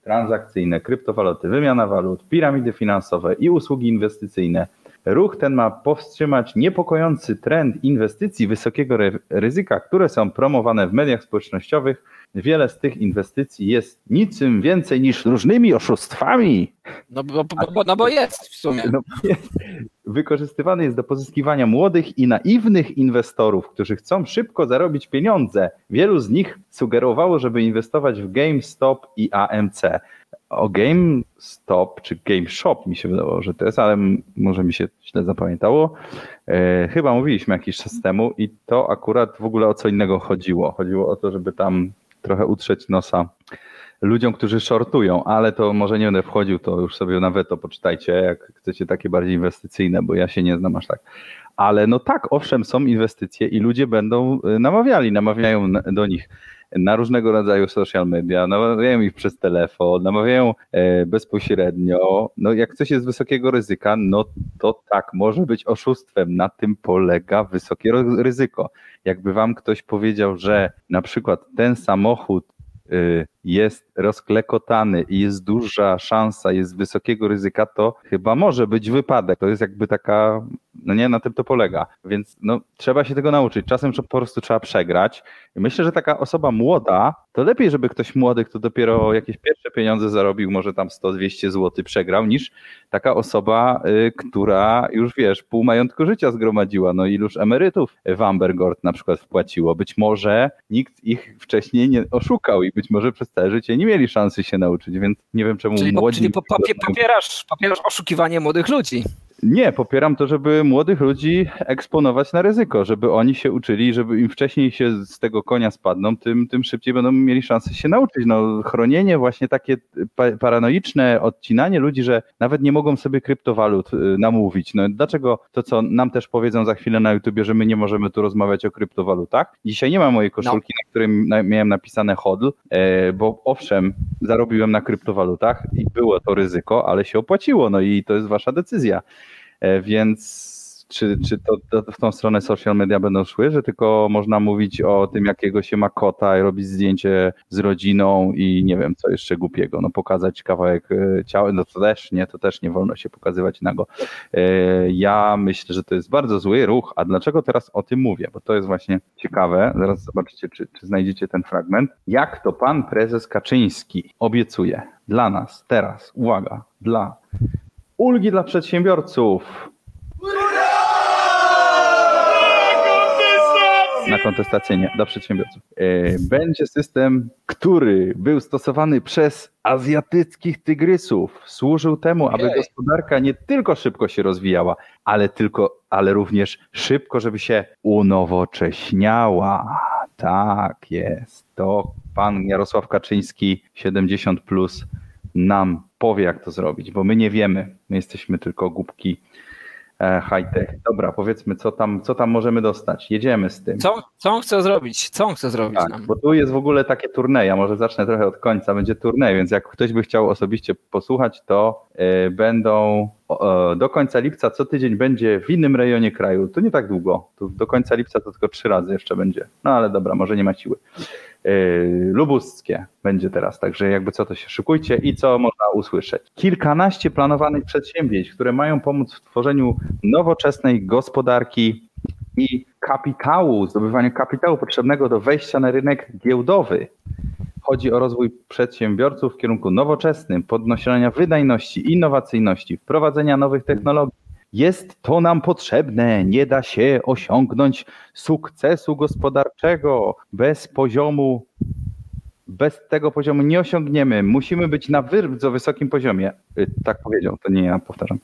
transakcyjne, kryptowaluty, wymiana walut, piramidy finansowe i usługi inwestycyjne. Ruch ten ma powstrzymać niepokojący trend inwestycji wysokiego ryzyka, które są promowane w mediach społecznościowych. Wiele z tych inwestycji jest niczym więcej niż różnymi oszustwami. No bo, bo, no bo jest w sumie. No, wykorzystywany jest do pozyskiwania młodych i naiwnych inwestorów, którzy chcą szybko zarobić pieniądze. Wielu z nich sugerowało, żeby inwestować w GameStop i A M C. O GameStop czy GameShop mi się wydawało, że to jest, ale może mi się źle zapamiętało. Yy, chyba mówiliśmy jakiś czas temu i to akurat w ogóle o co innego chodziło. Chodziło o to, żeby tam trochę utrzeć nosa ludziom, którzy shortują, ale to może nie będę wchodził, to już sobie nawet to poczytajcie, jak chcecie takie bardziej inwestycyjne, bo ja się nie znam aż tak. Ale no tak, owszem, są inwestycje i ludzie będą namawiali, namawiają do nich na różnego rodzaju social media, namawiają ich przez telefon, namawiają bezpośrednio. No jak coś jest wysokiego ryzyka, no to tak, może być oszustwem. Na tym polega wysokie ryzyko. Jakby wam ktoś powiedział, że na przykład ten samochód jest rozklekotany i jest duża szansa, jest wysokiego ryzyka, to chyba może być wypadek. To jest jakby taka, no nie, na tym to polega. Więc no, trzeba się tego nauczyć. Czasem po prostu trzeba przegrać. I myślę, że taka osoba młoda, to lepiej, żeby ktoś młody, kto dopiero jakieś pierwsze pieniądze zarobił, może tam sto dwieście złotych przegrał, niż taka osoba, y, która już wiesz, pół majątku życia zgromadziła. No iluż emerytów w Ambergord na przykład wpłaciło. Być może nikt ich wcześniej nie oszukał i być może przez całe życie nie mieli szansy się nauczyć, więc nie wiem czemu czyli, młodzi... Czyli popie, popierasz, popierasz oszukiwanie młodych ludzi. Nie, popieram to, żeby młodych ludzi eksponować na ryzyko, żeby oni się uczyli, żeby im wcześniej się z tego konia spadną, tym, tym szybciej będą mieli szansę się nauczyć. No, chronienie właśnie takie paranoiczne, odcinanie ludzi, że nawet nie mogą sobie kryptowalut namówić. No, dlaczego to, co nam też powiedzą za chwilę na YouTubie, że my nie możemy tu rozmawiać o kryptowalutach? Dzisiaj nie ma mojej koszulki, no. na której miałem napisane hodl, bo owszem, zarobiłem na kryptowalutach i było to ryzyko, ale się opłaciło, no i to jest wasza decyzja. Więc czy, czy to, to w tą stronę social media będą szły, że tylko można mówić o tym, jakiego się ma kota i robić zdjęcie z rodziną i nie wiem, co jeszcze głupiego, no pokazać kawałek ciała, no to też nie, to też nie wolno się pokazywać nago. Ja myślę, że to jest bardzo zły ruch, a dlaczego teraz o tym mówię, bo to jest właśnie ciekawe, zaraz zobaczycie, czy, czy znajdziecie ten fragment, jak to pan prezes Kaczyński obiecuje dla nas teraz, uwaga, dla ulgi dla przedsiębiorców. Na kontestację nie, dla przedsiębiorców. Będzie system, który był stosowany przez azjatyckich tygrysów. Służył temu, aby Jej. gospodarka nie tylko szybko się rozwijała, ale, tylko, ale również szybko, żeby się unowocześniała. Tak jest. To pan Jarosław Kaczyński, siedemdziesiąt plus, nam powie, jak to zrobić, bo my nie wiemy. My jesteśmy tylko głupki. High-tech. Dobra, powiedzmy, co tam, co tam możemy dostać. Jedziemy z tym. Co, co on chce zrobić? Co on chce zrobić? Tak, nam? Bo tu jest w ogóle takie turnieje. Ja może zacznę trochę od końca. Będzie turniej, więc jak ktoś by chciał osobiście posłuchać, to yy, będą yy, do końca lipca co tydzień będzie w innym rejonie kraju. To nie tak długo. Tu do końca lipca to tylko trzy razy jeszcze będzie. No ale dobra, może nie ma siły. Yy, lubuskie będzie teraz, także jakby co to się szykujcie i co można usłyszeć. Kilkanaście planowanych przedsięwzięć, które mają pomóc w tworzeniu nowoczesnej gospodarki i kapitału, zdobywaniu kapitału potrzebnego do wejścia na rynek giełdowy. Chodzi o rozwój przedsiębiorców w kierunku nowoczesnym, podnoszenia wydajności, innowacyjności, wprowadzenia nowych technologii. Jest to nam potrzebne, nie da się osiągnąć sukcesu gospodarczego bez poziomu, bez tego poziomu nie osiągniemy. Musimy być na bardzo wysokim poziomie. Tak powiedział, to nie ja powtarzam.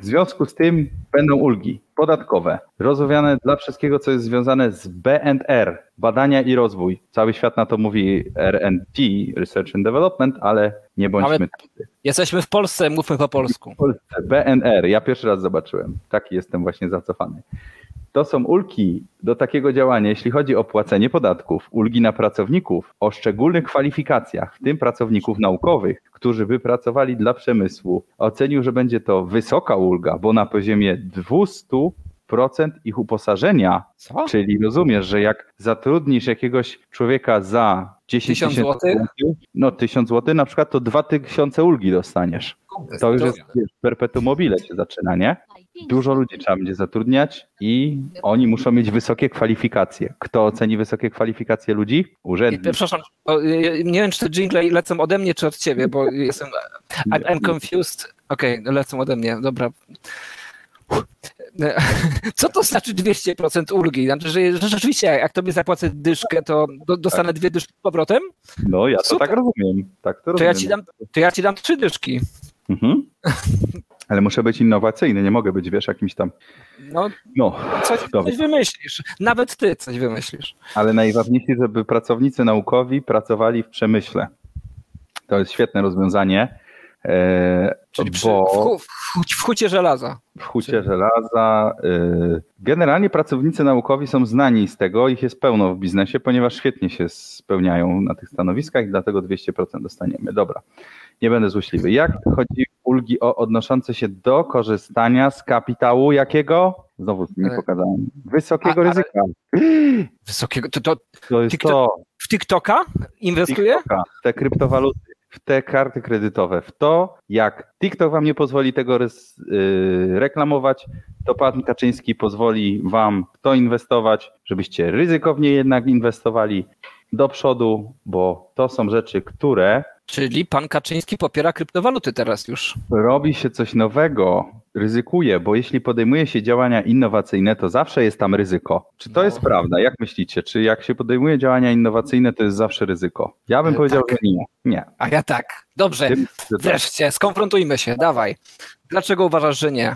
W związku z tym będą ulgi podatkowe, rozwiane dla wszystkiego, co jest związane z B and R, badania i rozwój. Cały świat na to mówi R and D, Research and Development, ale nie bądźmy ale tacy. Jesteśmy w Polsce, mówmy po polsku. W Polsce, B and R, ja pierwszy raz zobaczyłem, taki jestem właśnie zacofany. To są ulgi do takiego działania, jeśli chodzi o płacenie podatków, ulgi na pracowników o szczególnych kwalifikacjach, w tym pracowników naukowych, którzy by pracowali dla przemysłu. Ocenił, że będzie to wysoka ulga, bo na poziomie dwieście procent ich uposażenia. Co? Czyli rozumiesz, że jak zatrudnisz jakiegoś człowieka za dziesięć tysięcy złotych, no tysiąc złotych na przykład, to dwa tysiące ulgi dostaniesz. To już jest perpetuum mobile się zaczyna, nie? Dużo ludzi trzeba będzie zatrudniać i oni muszą mieć wysokie kwalifikacje. Kto oceni wysokie kwalifikacje ludzi? Urzędnik. Przepraszam, nie wiem, czy te dżingle lecą ode mnie, czy od ciebie, bo jestem I'm, I'm confused. Okej, okay, lecą ode mnie, dobra. Co to znaczy dwieście procent ulgi? Znaczy, że rzeczywiście jak tobie zapłacę dyszkę, to dostanę dwie dyszki z powrotem? No ja to Super. tak rozumiem. Tak to, to, rozumiem. Ja ci dam, to ja ci dam trzy dyszki. Mhm. Ale muszę być innowacyjny, nie mogę być, wiesz, jakimś tam... No, no coś, coś wymyślisz. Nawet ty coś wymyślisz. Ale najważniejsze, żeby pracownicy naukowi pracowali w przemyśle. To jest świetne rozwiązanie. E, Czyli przy, bo... w, w, w hucie żelaza. W hucie Czyli... żelaza. E, generalnie pracownicy naukowi są znani z tego, ich jest pełno w biznesie, ponieważ świetnie się spełniają na tych stanowiskach i dlatego dwieście procent dostaniemy. Dobra, nie będę złośliwy. Jak chodzi ulgi o odnoszące się do korzystania z kapitału jakiego? Znowu nie pokazałem. Wysokiego a, a, ryzyka. Wysokiego, to, to, to jest TikTok, to. W TikToka inwestuje? TikToka, te kryptowaluty, w te karty kredytowe, w to, jak TikTok wam nie pozwoli tego rys, yy, reklamować, to pan Kaczyński pozwoli wam w to inwestować, żebyście ryzykownie jednak inwestowali do przodu, bo to są rzeczy, które... Czyli pan Kaczyński popiera kryptowaluty teraz już. Robi się coś nowego, ryzykuje, bo jeśli podejmuje się działania innowacyjne, to zawsze jest tam ryzyko. Czy to no. jest prawda? Jak myślicie? Czy jak się podejmuje działania innowacyjne, to jest zawsze ryzyko? Ja bym powiedział, tak. że nie. nie. A ja tak. Dobrze, wreszcie, skonfrontujmy się, dawaj. Dlaczego uważasz, że nie?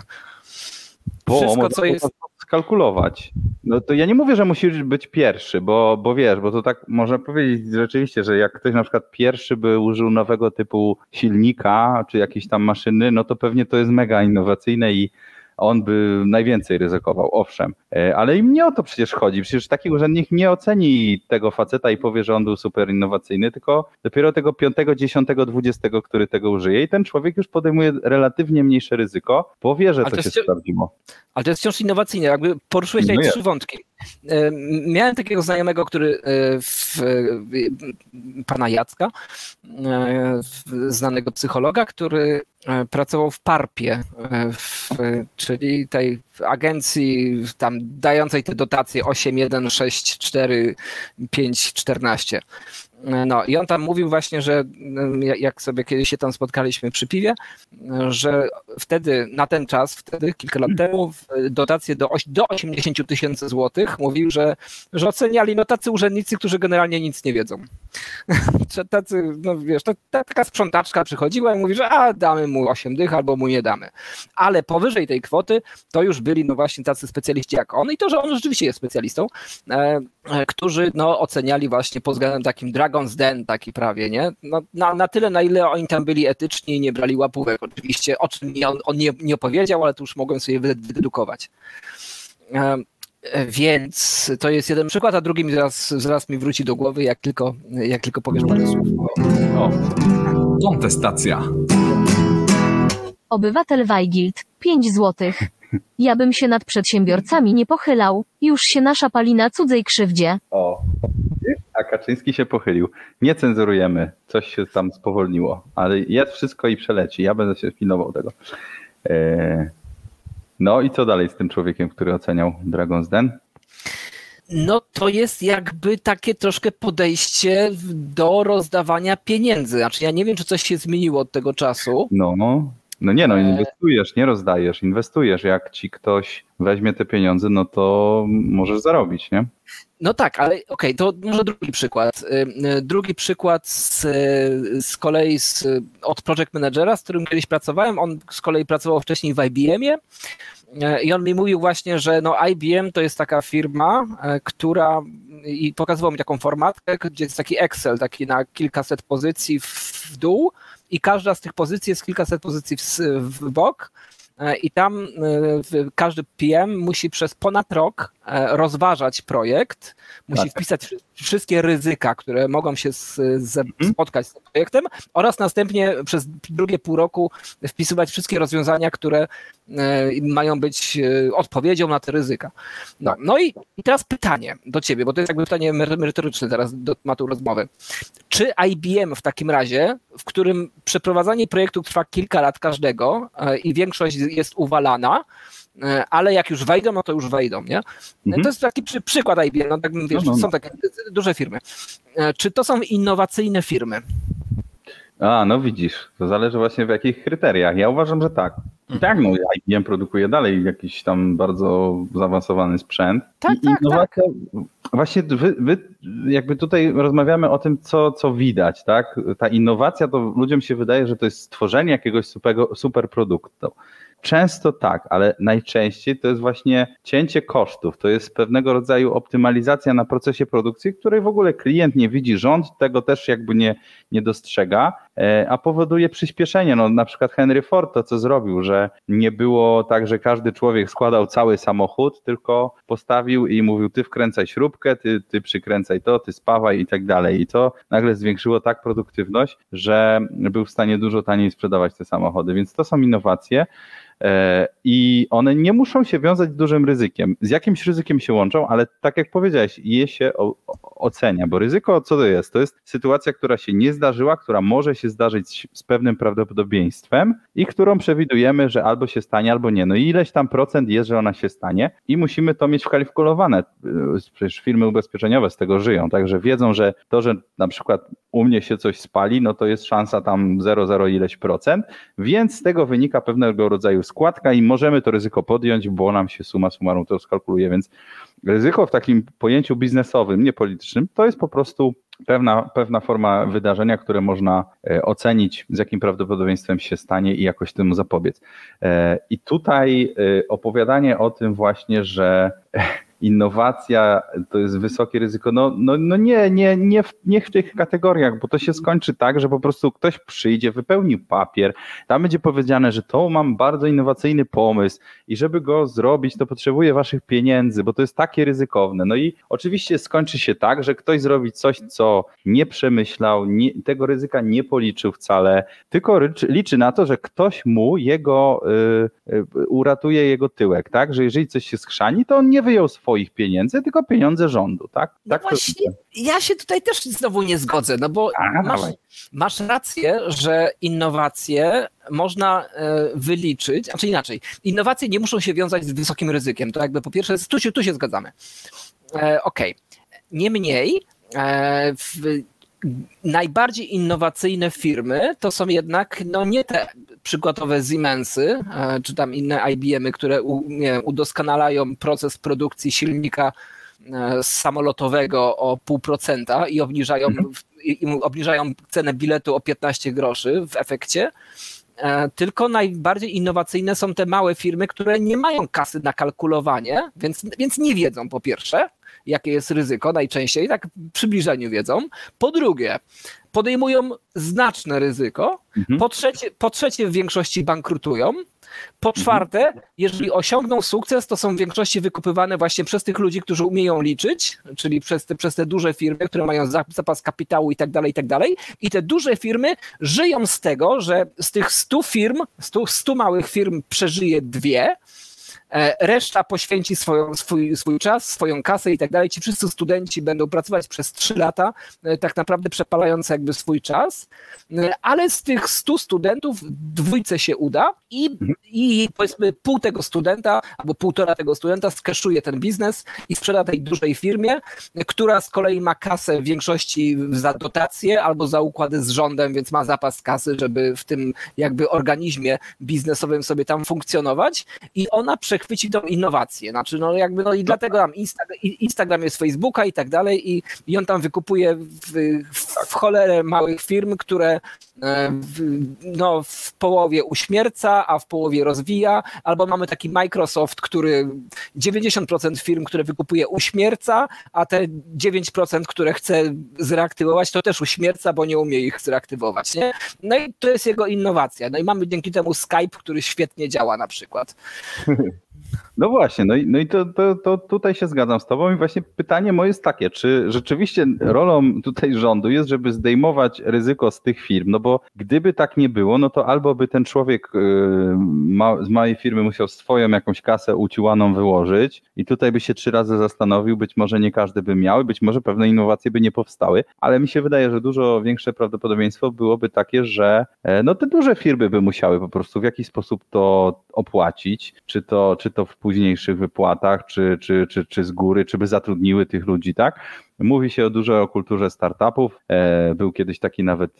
Bo Wszystko, co jest... skalkulować. No to ja nie mówię, że musisz być pierwszy, bo, bo wiesz, bo to tak można powiedzieć rzeczywiście, że jak ktoś na przykład pierwszy by użył nowego typu silnika, czy jakiejś tam maszyny, no to pewnie to jest mega innowacyjne i on by najwięcej ryzykował, owszem. Ale im nie o to przecież chodzi. Przecież taki urzędnik nie oceni tego faceta i powie, że on był super innowacyjny, tylko dopiero tego piątego, dziesiątego, dwudziestego, który tego użyje i ten człowiek już podejmuje relatywnie mniejsze ryzyko, bo wie, że to się sprawdziło. Ale to jest wciąż innowacyjne. Jakby poruszyłeś tutaj no trzy wątki. Miałem takiego znajomego, który w, pana Jacka, znanego psychologa, który pracował w Parpie, w, czyli tej agencji tam dającej te dotacje osiem, jeden, sześć, cztery, pięć, czternaście. No i on tam mówił właśnie, że jak sobie kiedyś się tam spotkaliśmy przy piwie, że wtedy, na ten czas, wtedy kilka lat temu dotacje do, do osiemdziesiąt tysięcy złotych mówił, że, że oceniali no tacy urzędnicy, którzy generalnie nic nie wiedzą. Tacy, no wiesz, ta, ta, taka sprzątaczka przychodziła i mówi, że a damy mu osiem dych albo mu nie damy. Ale powyżej tej kwoty to już byli no właśnie tacy specjaliści jak on i to, że on rzeczywiście jest specjalistą, e, e, którzy no oceniali właśnie pod względem takim Dragon's Den taki prawie, nie? No, na, na tyle, na ile oni tam byli etyczni i nie brali łapówek oczywiście, o czym on, on nie, nie opowiedział, ale to już mogłem sobie wydedukować. Um. Więc to jest jeden przykład, a drugi mi zaraz, zaraz mi wróci do głowy, jak tylko, jak tylko powiesz parę słów. O. Kontestacja. Obywatel Wajgild, pięć złotych. Ja bym się nad przedsiębiorcami nie pochylał. Już się nasza pali na cudzej krzywdzie. O, a Kaczyński się pochylił. Nie cenzurujemy, coś się tam spowolniło, ale jest wszystko i przeleci. Ja będę się pilnował tego. Eee... No i co dalej z tym człowiekiem, który oceniał Dragon's Den? no to jest jakby takie troszkę podejście do rozdawania pieniędzy. Znaczy ja nie wiem, czy coś się zmieniło od tego czasu. No, no, no nie no, inwestujesz, nie rozdajesz, inwestujesz. Jak ci ktoś weźmie te pieniądze, no to możesz zarobić, nie? No tak, ale okej, okay, to może drugi przykład. Drugi przykład z, z kolei z, od project managera, z którym kiedyś pracowałem. On z kolei pracował wcześniej w I B M-ie i on mi mówił właśnie, że no I B M to jest taka firma, która, i pokazywał mi taką formatkę, gdzie jest taki Excel, taki na kilkaset pozycji w dół i każda z tych pozycji jest kilkaset pozycji w, w bok. I tam każdy P M musi przez ponad rok rozważać projekt, musi wpisać wszystkie ryzyka, które mogą się z, z, spotkać z tym projektem oraz następnie przez drugie pół roku wpisywać wszystkie rozwiązania, które mają być odpowiedzią na te ryzyka. No, no i, i teraz pytanie do ciebie, bo to jest jakby pytanie merytoryczne teraz do tematu rozmowy. Czy I B M w takim razie, w którym przeprowadzanie projektu trwa kilka lat każdego i większość jest uwalana, ale jak już wejdą, no to już wejdą, nie? Mhm. To jest taki przy, przykład I B M, no tak wiesz, no, no, są takie duże firmy. Czy to są innowacyjne firmy? A, no widzisz, to zależy właśnie w jakich kryteriach. Ja uważam, że tak. Tak, no I B M produkuje dalej jakiś tam bardzo zaawansowany sprzęt. Tak, I tak, innowacja... tak. Właśnie wy, wy jakby tutaj rozmawiamy o tym, co, co widać, tak? Ta innowacja, to ludziom się wydaje, że to jest stworzenie jakiegoś superproduktu. Super Często tak, ale najczęściej to jest właśnie cięcie kosztów, to jest pewnego rodzaju optymalizacja na procesie produkcji, której w ogóle klient nie widzi, rząd tego też jakby nie, nie dostrzega, a powoduje przyspieszenie. No, na przykład Henry Ford to co zrobił, że nie było tak, że każdy człowiek składał cały samochód, tylko postawił i mówił, ty wkręcaj śrubkę, ty, ty przykręcaj to, ty spawaj i tak dalej. I to nagle zwiększyło tak produktywność, że był w stanie dużo taniej sprzedawać te samochody, więc to są innowacje. I one nie muszą się wiązać z dużym ryzykiem. Z jakimś ryzykiem się łączą, ale tak jak powiedziałeś, je się o, o, ocenia, bo ryzyko co to jest? To jest sytuacja, która się nie zdarzyła, która może się zdarzyć z, z pewnym prawdopodobieństwem i którą przewidujemy, że albo się stanie, albo nie. No i ileś tam procent jest, że ona się stanie i musimy to mieć wkalkulowane. Przecież firmy ubezpieczeniowe z tego żyją, także wiedzą, że to, że na przykład u mnie się coś spali, no to jest szansa tam zero przecinek zero ileś procent, więc z tego wynika pewnego rodzaju składka i możemy to ryzyko podjąć, bo nam się suma summarum to skalkuluje, więc ryzyko w takim pojęciu biznesowym, nie politycznym, to jest po prostu pewna, pewna forma wydarzenia, które można ocenić, z jakim prawdopodobieństwem się stanie i jakoś temu zapobiec. I tutaj opowiadanie o tym właśnie, że innowacja to jest wysokie ryzyko, no, no, no nie, nie, nie w, nie w tych kategoriach, bo to się skończy tak, że po prostu ktoś przyjdzie, wypełni papier, tam będzie powiedziane, że to mam bardzo innowacyjny pomysł i żeby go zrobić, to potrzebuję waszych pieniędzy, bo to jest takie ryzykowne. No i oczywiście skończy się tak, że ktoś zrobi coś, co nie przemyślał, nie, tego ryzyka nie policzył wcale, tylko liczy na to, że ktoś mu jego y, y, uratuje jego tyłek, tak, że jeżeli coś się skrzani, to on nie wyjął swojego ich pieniędzy, tylko pieniądze rządu, tak? No tak właśnie, to... ja się tutaj też znowu nie zgodzę, no bo A, masz, masz rację, że innowacje można wyliczyć, znaczy inaczej, innowacje nie muszą się wiązać z wysokim ryzykiem, to jakby po pierwsze, tu się, tu się zgadzamy. E, Okej, okay. Niemniej e, w, najbardziej innowacyjne firmy to są jednak no nie te przykładowe Siemensy czy tam inne I B M-y, które u, nie wiem, udoskonalają proces produkcji silnika samolotowego o pół procenta i obniżają, i obniżają cenę biletu o piętnaście groszy w efekcie. Tylko najbardziej innowacyjne są te małe firmy, które nie mają kasy na kalkulowanie, więc, więc nie wiedzą po pierwsze, jakie jest ryzyko, najczęściej tak w przybliżeniu wiedzą. Po drugie, podejmują znaczne ryzyko. Mhm. Po trzecie, po trzecie w większości bankrutują. Po czwarte, jeżeli osiągną sukces, to są w większości wykupywane właśnie przez tych ludzi, którzy umieją liczyć, czyli przez te, przez te duże firmy, które mają zapas kapitału i tak dalej, i tak dalej. I te duże firmy żyją z tego, że z tych stu firm, stu, stu małych firm przeżyje dwie, Reszta poświęci swoją, swój, swój czas, swoją kasę i tak dalej. Ci wszyscy studenci będą pracować przez trzy lata, tak naprawdę przepalając jakby swój czas, ale z tych stu studentów dwójce się uda i, i powiedzmy pół tego studenta albo półtora tego studenta skeszuje ten biznes i sprzeda tej dużej firmie, która z kolei ma kasę w większości za dotacje albo za układy z rządem, więc ma zapas kasy, żeby w tym jakby organizmie biznesowym sobie tam funkcjonować i ona przechwyci tą innowację. Znaczy, no jakby, no i dlatego tam Insta- Instagram jest Facebooka i tak dalej i, i on tam wykupuje w, w cholerę małych firm, które w, no, w połowie uśmierca, a w połowie rozwija, albo mamy taki Microsoft, który dziewięćdziesiąt procent firm, które wykupuje uśmierca, a te dziewięć procent, które chce zreaktywować, to też uśmierca, bo nie umie ich zreaktywować, nie? No i to jest jego innowacja. No i mamy dzięki temu Skype, który świetnie działa na przykład. No właśnie, no i, no i to, to, to tutaj się zgadzam z tobą i właśnie pytanie moje jest takie, czy rzeczywiście rolą tutaj rządu jest, żeby zdejmować ryzyko z tych firm, no bo gdyby tak nie było, no to albo by ten człowiek ma, z małej firmy musiał swoją jakąś kasę uciłaną wyłożyć i tutaj by się trzy razy zastanowił, być może nie każdy by miał, być może pewne innowacje by nie powstały, ale mi się wydaje, że dużo większe prawdopodobieństwo byłoby takie, że no te duże firmy by musiały po prostu w jakiś sposób to opłacić, czy to, czy to w późniejszych wypłatach, czy, czy, czy, czy z góry, czy by zatrudniły tych ludzi, tak? Mówi się dużo o kulturze startupów. Był kiedyś taki nawet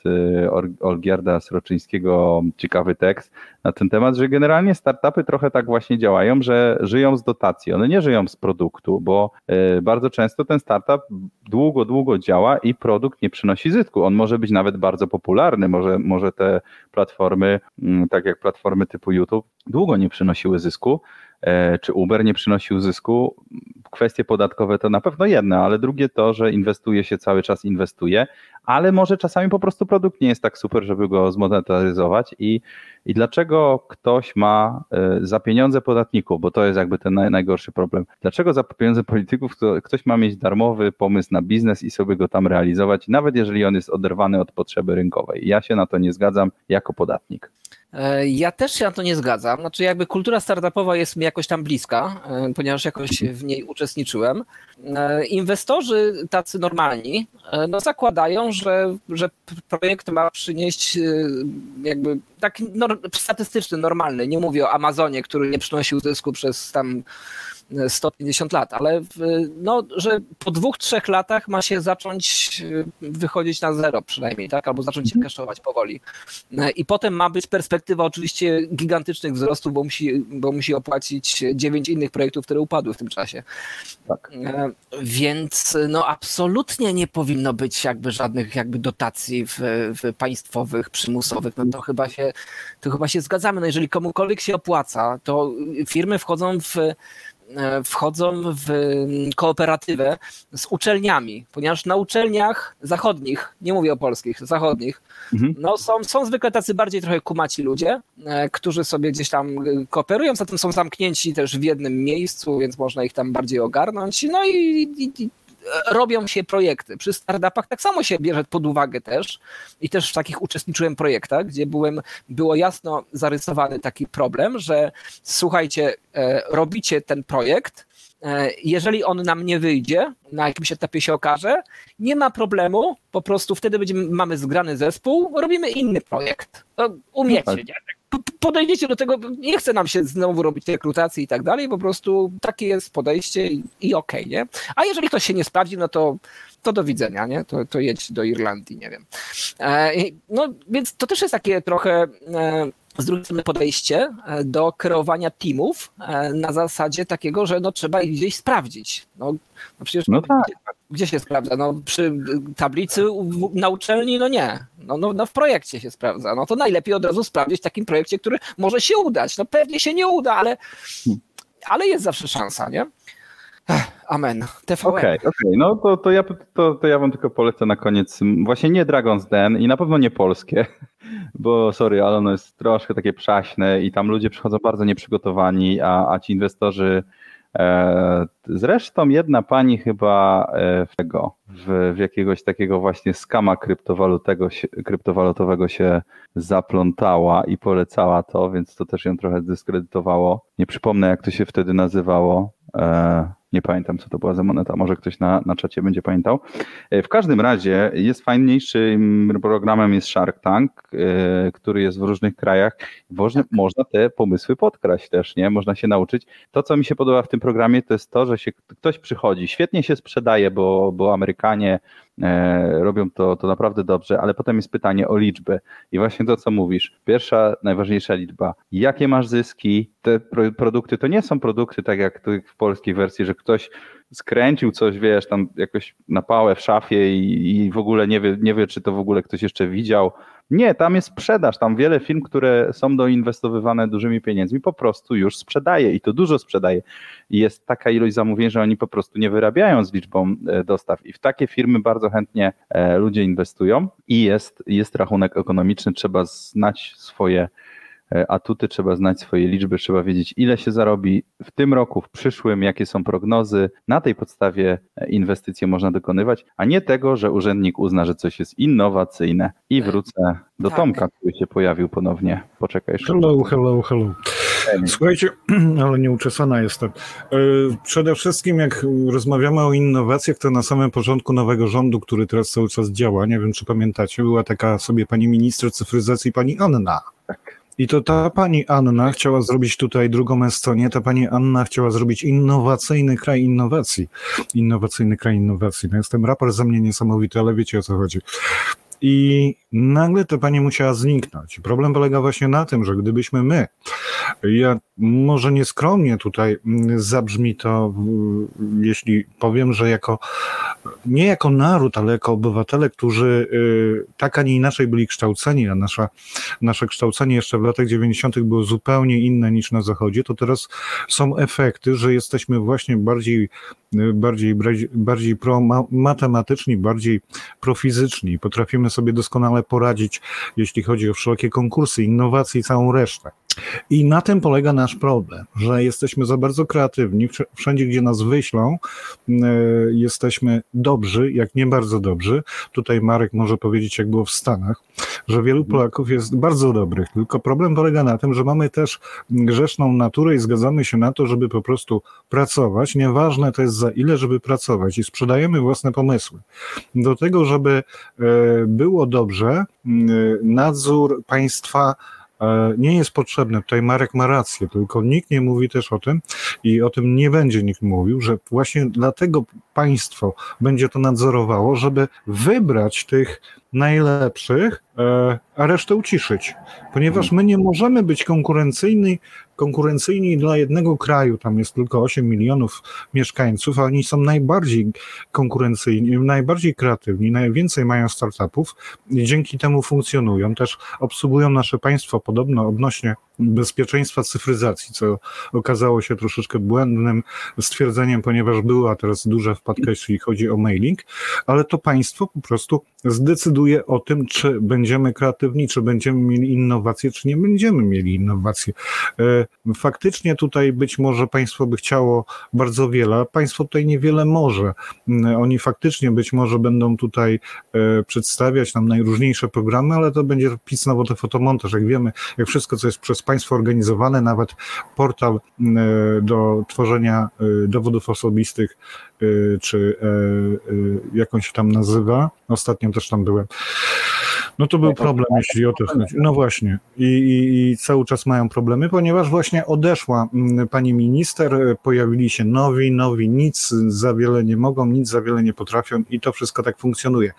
Olgierda Sroczyńskiego ciekawy tekst na ten temat, że generalnie startupy trochę tak właśnie działają, że żyją z dotacji. One nie żyją z produktu, bo bardzo często ten startup długo, długo działa i produkt nie przynosi zysku. On może być nawet bardzo popularny. Może, może te platformy, tak jak platformy typu YouTube, długo nie przynosiły zysku. Czy Uber nie przynosił zysku? Kwestie podatkowe to na pewno jedno, ale drugie to, że inwestuje się cały czas, inwestuje, ale może czasami po prostu produkt nie jest tak super, żeby go zmonetaryzować i, i dlaczego ktoś ma za pieniądze podatników, bo to jest jakby ten naj, najgorszy problem, dlaczego za pieniądze polityków to ktoś ma mieć darmowy pomysł na biznes i sobie go tam realizować, nawet jeżeli on jest oderwany od potrzeby rynkowej. Ja się na to nie zgadzam jako podatnik. Ja też się na to nie zgadzam. Znaczy jakby kultura startupowa jest mi jakoś tam bliska, ponieważ jakoś w niej uczestniczyłem. Inwestorzy tacy normalni no zakładają, że, że projekt ma przynieść jakby taki statystyczny, normalny. Nie mówię o Amazonie, który nie przynosił zysku przez tam sto pięćdziesiąt lat, ale no, że po dwóch, trzech latach ma się zacząć wychodzić na zero przynajmniej, tak? Albo zacząć się kaszować powoli. I potem ma być perspektywa oczywiście gigantycznych wzrostów, bo musi, bo musi opłacić dziewięć innych projektów, które upadły w tym czasie. Tak. Więc no, absolutnie nie powinno być jakby żadnych jakby dotacji w, w państwowych, przymusowych. No to chyba się, to chyba się zgadzamy. No, jeżeli komukolwiek się opłaca, to firmy wchodzą w wchodzą w kooperatywę z uczelniami, ponieważ na uczelniach zachodnich, nie mówię o polskich, zachodnich, mhm. no są, są zwykle tacy bardziej trochę kumaci ludzie, którzy sobie gdzieś tam kooperują, zatem są zamknięci też w jednym miejscu, więc można ich tam bardziej ogarnąć, no i, i, i robią się projekty. Przy startupach tak samo się bierze pod uwagę też i też w takich uczestniczyłem projektach, gdzie byłem, było jasno zarysowany taki problem, że słuchajcie, robicie ten projekt, jeżeli on nam nie wyjdzie, na jakimś etapie się okaże, nie ma problemu, po prostu wtedy będziemy, mamy zgrany zespół, robimy inny projekt. No, umiecie, nie? Podejdziecie do tego, nie chce nam się znowu robić rekrutacji i tak dalej, po prostu takie jest podejście i, i okej, okay, nie? A jeżeli ktoś się nie sprawdzi, no to, to do widzenia, nie? To, to jedź do Irlandii, nie wiem. E, no więc to też jest takie trochę... E, Z drugiej strony podejście do kreowania teamów na zasadzie takiego, że no trzeba ich gdzieś sprawdzić. No, no przecież no tak. gdzie, gdzie się sprawdza? No przy tablicy na uczelni? No nie. No, no, no w projekcie się sprawdza. No to najlepiej od razu sprawdzić w takim projekcie, który może się udać. No pewnie się nie uda, ale, ale jest zawsze szansa, nie? Amen. T V N. Okej, okay, okay. No to, to, ja, to, to ja wam tylko polecę na koniec właśnie nie Dragon's Den i na pewno nie polskie, bo sorry, ale ono jest troszkę takie przaśne i tam ludzie przychodzą bardzo nieprzygotowani, a, a ci inwestorzy Zresztą jedna pani chyba w, tego, w, w jakiegoś takiego właśnie skama kryptowalutowego, kryptowalutowego się zaplątała i polecała to, więc to też ją trochę zdyskredytowało. Nie przypomnę, jak to się wtedy nazywało. Nie pamiętam, co to była za moneta, może ktoś na, na czacie będzie pamiętał. W każdym razie jest fajniejszym programem jest Shark Tank, yy, który jest w różnych krajach. Można, można te pomysły podkraść też, nie? Można się nauczyć. To, co mi się podoba w tym programie, to jest to, że się ktoś przychodzi, świetnie się sprzedaje, bo, bo Amerykanie E, robią to, to naprawdę dobrze, ale potem jest pytanie o liczby i właśnie to, co mówisz. Pierwsza, najważniejsza liczba. Jakie masz zyski? Te pro, produkty to nie są produkty tak jak w polskiej wersji, że ktoś skręcił coś, wiesz, tam jakoś na pałę w szafie i, i w ogóle nie wie, nie wie, czy to w ogóle ktoś jeszcze widział. Nie, tam jest sprzedaż, tam wiele firm, które są doinwestowywane dużymi pieniędzmi, po prostu już sprzedaje i to dużo sprzedaje. I jest taka ilość zamówień, że oni po prostu nie wyrabiają z liczbą dostaw i w takie firmy bardzo chętnie ludzie inwestują i jest, jest rachunek ekonomiczny, trzeba znać swoje atuty, trzeba znać swoje liczby, trzeba wiedzieć, ile się zarobi w tym roku, w przyszłym, jakie są prognozy. Na tej podstawie inwestycje można dokonywać, a nie tego, że urzędnik uzna, że coś jest innowacyjne. I wrócę do tak. Tomka, który się pojawił ponownie. Poczekaj jeszcze. Hello, hello, hello. Słuchajcie, ale nieuczesana jestem. Przede wszystkim jak rozmawiamy o innowacjach, to na samym początku nowego rządu, który teraz cały czas działa, nie wiem czy pamiętacie, była taka sobie pani minister cyfryzacji, pani Anna. Tak. I to ta pani Anna chciała zrobić tutaj drugą Estonię, ta pani Anna chciała zrobić innowacyjny kraj innowacji. Innowacyjny kraj innowacji. No jestem raper, za mnie niesamowity, ale wiecie o co chodzi. I nagle ta pani musiała zniknąć. Problem polega właśnie na tym, że gdybyśmy my, ja może nieskromnie tutaj zabrzmi to, jeśli powiem, że jako nie jako naród, ale jako obywatele, którzy tak, a nie inaczej byli kształceni, a nasza, nasze kształcenie jeszcze w latach dziewięćdziesiątych było zupełnie inne niż na Zachodzie, to teraz są efekty, że jesteśmy właśnie bardziej, bardziej, bardziej pro-matematyczni, bardziej profizyczni. Potrafimy sobie doskonale poradzić, jeśli chodzi o wszelkie konkursy, innowacje i całą resztę. I na tym polega nasz problem, że jesteśmy za bardzo kreatywni, wszędzie gdzie nas wyślą, jesteśmy dobrzy, jak nie bardzo dobrzy. Tutaj Marek może powiedzieć, jak było w Stanach, że wielu Polaków jest bardzo dobrych, tylko problem polega na tym, że mamy też grzeszną naturę i zgadzamy się na to, żeby po prostu pracować, nieważne to jest za ile, żeby pracować i sprzedajemy własne pomysły. Do tego, żeby było dobrze, nadzór państwa nie jest potrzebne, tutaj Marek ma rację, tylko nikt nie mówi też o tym i o tym nie będzie nikt mówił, że właśnie dlatego państwo będzie to nadzorowało, żeby wybrać tych najlepszych, a resztę uciszyć, ponieważ my nie możemy być konkurencyjni, konkurencyjni dla jednego kraju, tam jest tylko osiem milionów mieszkańców, a oni są najbardziej konkurencyjni, najbardziej kreatywni, najwięcej mają startupów i dzięki temu funkcjonują, też obsługują nasze państwo podobno odnośnie bezpieczeństwa cyfryzacji, co okazało się troszeczkę błędnym stwierdzeniem, ponieważ była teraz duża wpadka, jeśli chodzi o mailing, ale to państwo po prostu zdecyduje o tym, czy będziemy kreatywni, czy będziemy mieli innowacje, czy nie będziemy mieli innowacji. Faktycznie tutaj być może państwo by chciało bardzo wiele, a państwo tutaj niewiele może. Oni faktycznie być może będą tutaj przedstawiać nam najróżniejsze programy, ale to będzie pic na wodę fotomontaż. Jak wiemy, jak wszystko, co jest przez państwo organizowane, nawet portal do tworzenia dowodów osobistych, czy jak on się tam nazywa, ostatnio też tam byłem. No to był problem, jeśli o to chodzi. No właśnie. I, i, I cały czas mają problemy, ponieważ właśnie odeszła pani minister, pojawili się nowi, nowi, nic za wiele nie mogą, nic za wiele nie potrafią i to wszystko tak funkcjonuje.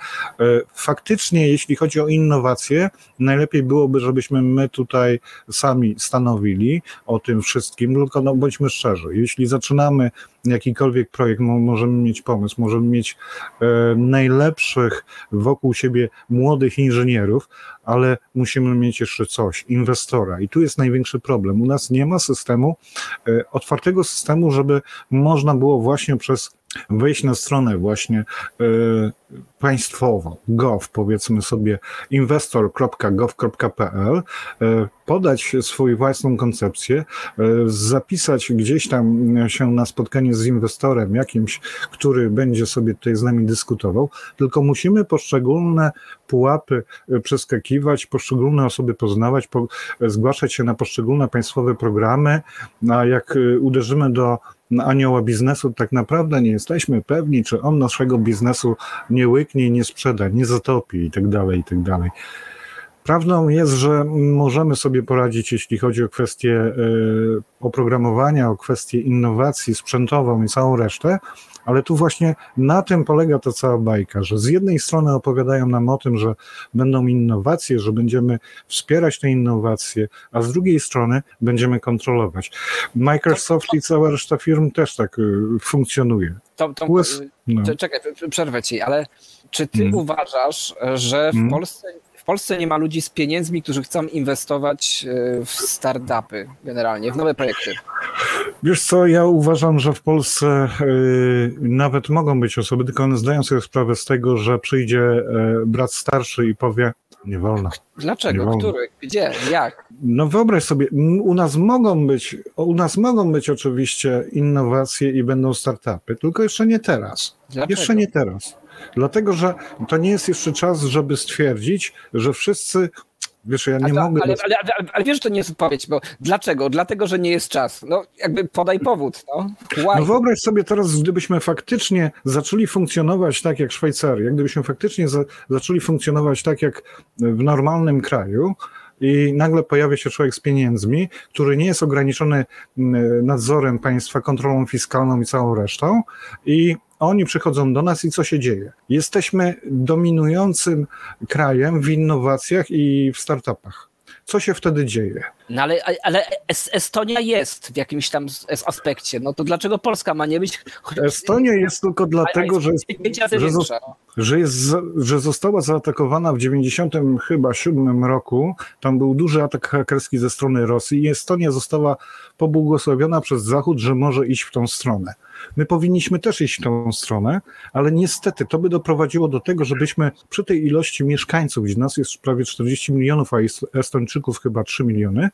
Faktycznie, jeśli chodzi o innowacje, najlepiej byłoby, żebyśmy my tutaj sami stanowili o tym wszystkim, tylko no bądźmy szczerzy, jeśli zaczynamy jakikolwiek projekt, możemy mieć pomysł, możemy mieć e, najlepszych wokół siebie młodych inżynierów, ale musimy mieć jeszcze coś, inwestora i tu jest największy problem. U nas nie ma systemu, e, otwartego systemu, żeby można było właśnie przez wejść na stronę właśnie y, państwową, gov, powiedzmy sobie inwestor kropka gov kropka p l, y, podać swoją własną koncepcję, y, zapisać gdzieś tam się na spotkanie z inwestorem jakimś, który będzie sobie tutaj z nami dyskutował, tylko musimy poszczególne pułapy przeskakiwać, poszczególne osoby poznawać, po, zgłaszać się na poszczególne państwowe programy, a jak uderzymy do anioła biznesu, tak naprawdę nie jesteśmy pewni, czy on naszego biznesu nie łyknie, nie sprzeda, nie zatopi i tak dalej, i tak dalej. Prawdą jest, że możemy sobie poradzić, jeśli chodzi o kwestie oprogramowania, o kwestie innowacji sprzętową i całą resztę, ale tu właśnie na tym polega ta cała bajka, że z jednej strony opowiadają nam o tym, że będą innowacje, że będziemy wspierać te innowacje, a z drugiej strony będziemy kontrolować. Microsoft i cała reszta firm też tak funkcjonuje. Tom, Tom, U S... no. Czekaj, przerwę ci, ale czy ty hmm. uważasz, że w hmm. Polsce... W Polsce nie ma ludzi z pieniędzmi, którzy chcą inwestować w startupy generalnie, w nowe projekty? Wiesz co, ja uważam, że w Polsce nawet mogą być osoby, tylko one zdają sobie sprawę z tego, że przyjdzie brat starszy i powie: nie wolno. Dlaczego? Nie wolno. Który? Gdzie? Jak? No wyobraź sobie, u nas mogą być, u nas mogą być oczywiście innowacje i będą startupy, tylko jeszcze nie teraz. Dlaczego? Jeszcze nie teraz. Dlatego, że to nie jest jeszcze czas, żeby stwierdzić, że wszyscy, wiesz, ja nie to, mogę... Ale, ale, ale, ale wiesz, że to nie jest odpowiedź, bo dlaczego? Dlatego, że nie jest czas. No jakby podaj powód. No, no wyobraź sobie teraz, gdybyśmy faktycznie zaczęli funkcjonować tak jak Szwajcaria, gdybyśmy faktycznie za, zaczęli funkcjonować tak jak w normalnym kraju, i nagle pojawia się człowiek z pieniędzmi, który nie jest ograniczony nadzorem państwa, kontrolą fiskalną i całą resztą, i oni przychodzą do nas i co się dzieje? Jesteśmy dominującym krajem w innowacjach i w startupach. Co się wtedy dzieje? No ale, ale Estonia jest w jakimś tam aspekcie. No to dlaczego Polska ma nie być? Estonia jest tylko dlatego, że, że, że, jest, że została zaatakowana w dziewięćdziesiątym siódmym roku. Tam był duży atak hakerski ze strony Rosji i Estonia została pobłogosławiona przez Zachód, że może iść w tą stronę. My powinniśmy też iść w tą stronę, ale niestety to by doprowadziło do tego, żebyśmy przy tej ilości mieszkańców, gdzie nas jest prawie czterdzieści milionów, a Estończyków chyba trzy miliony,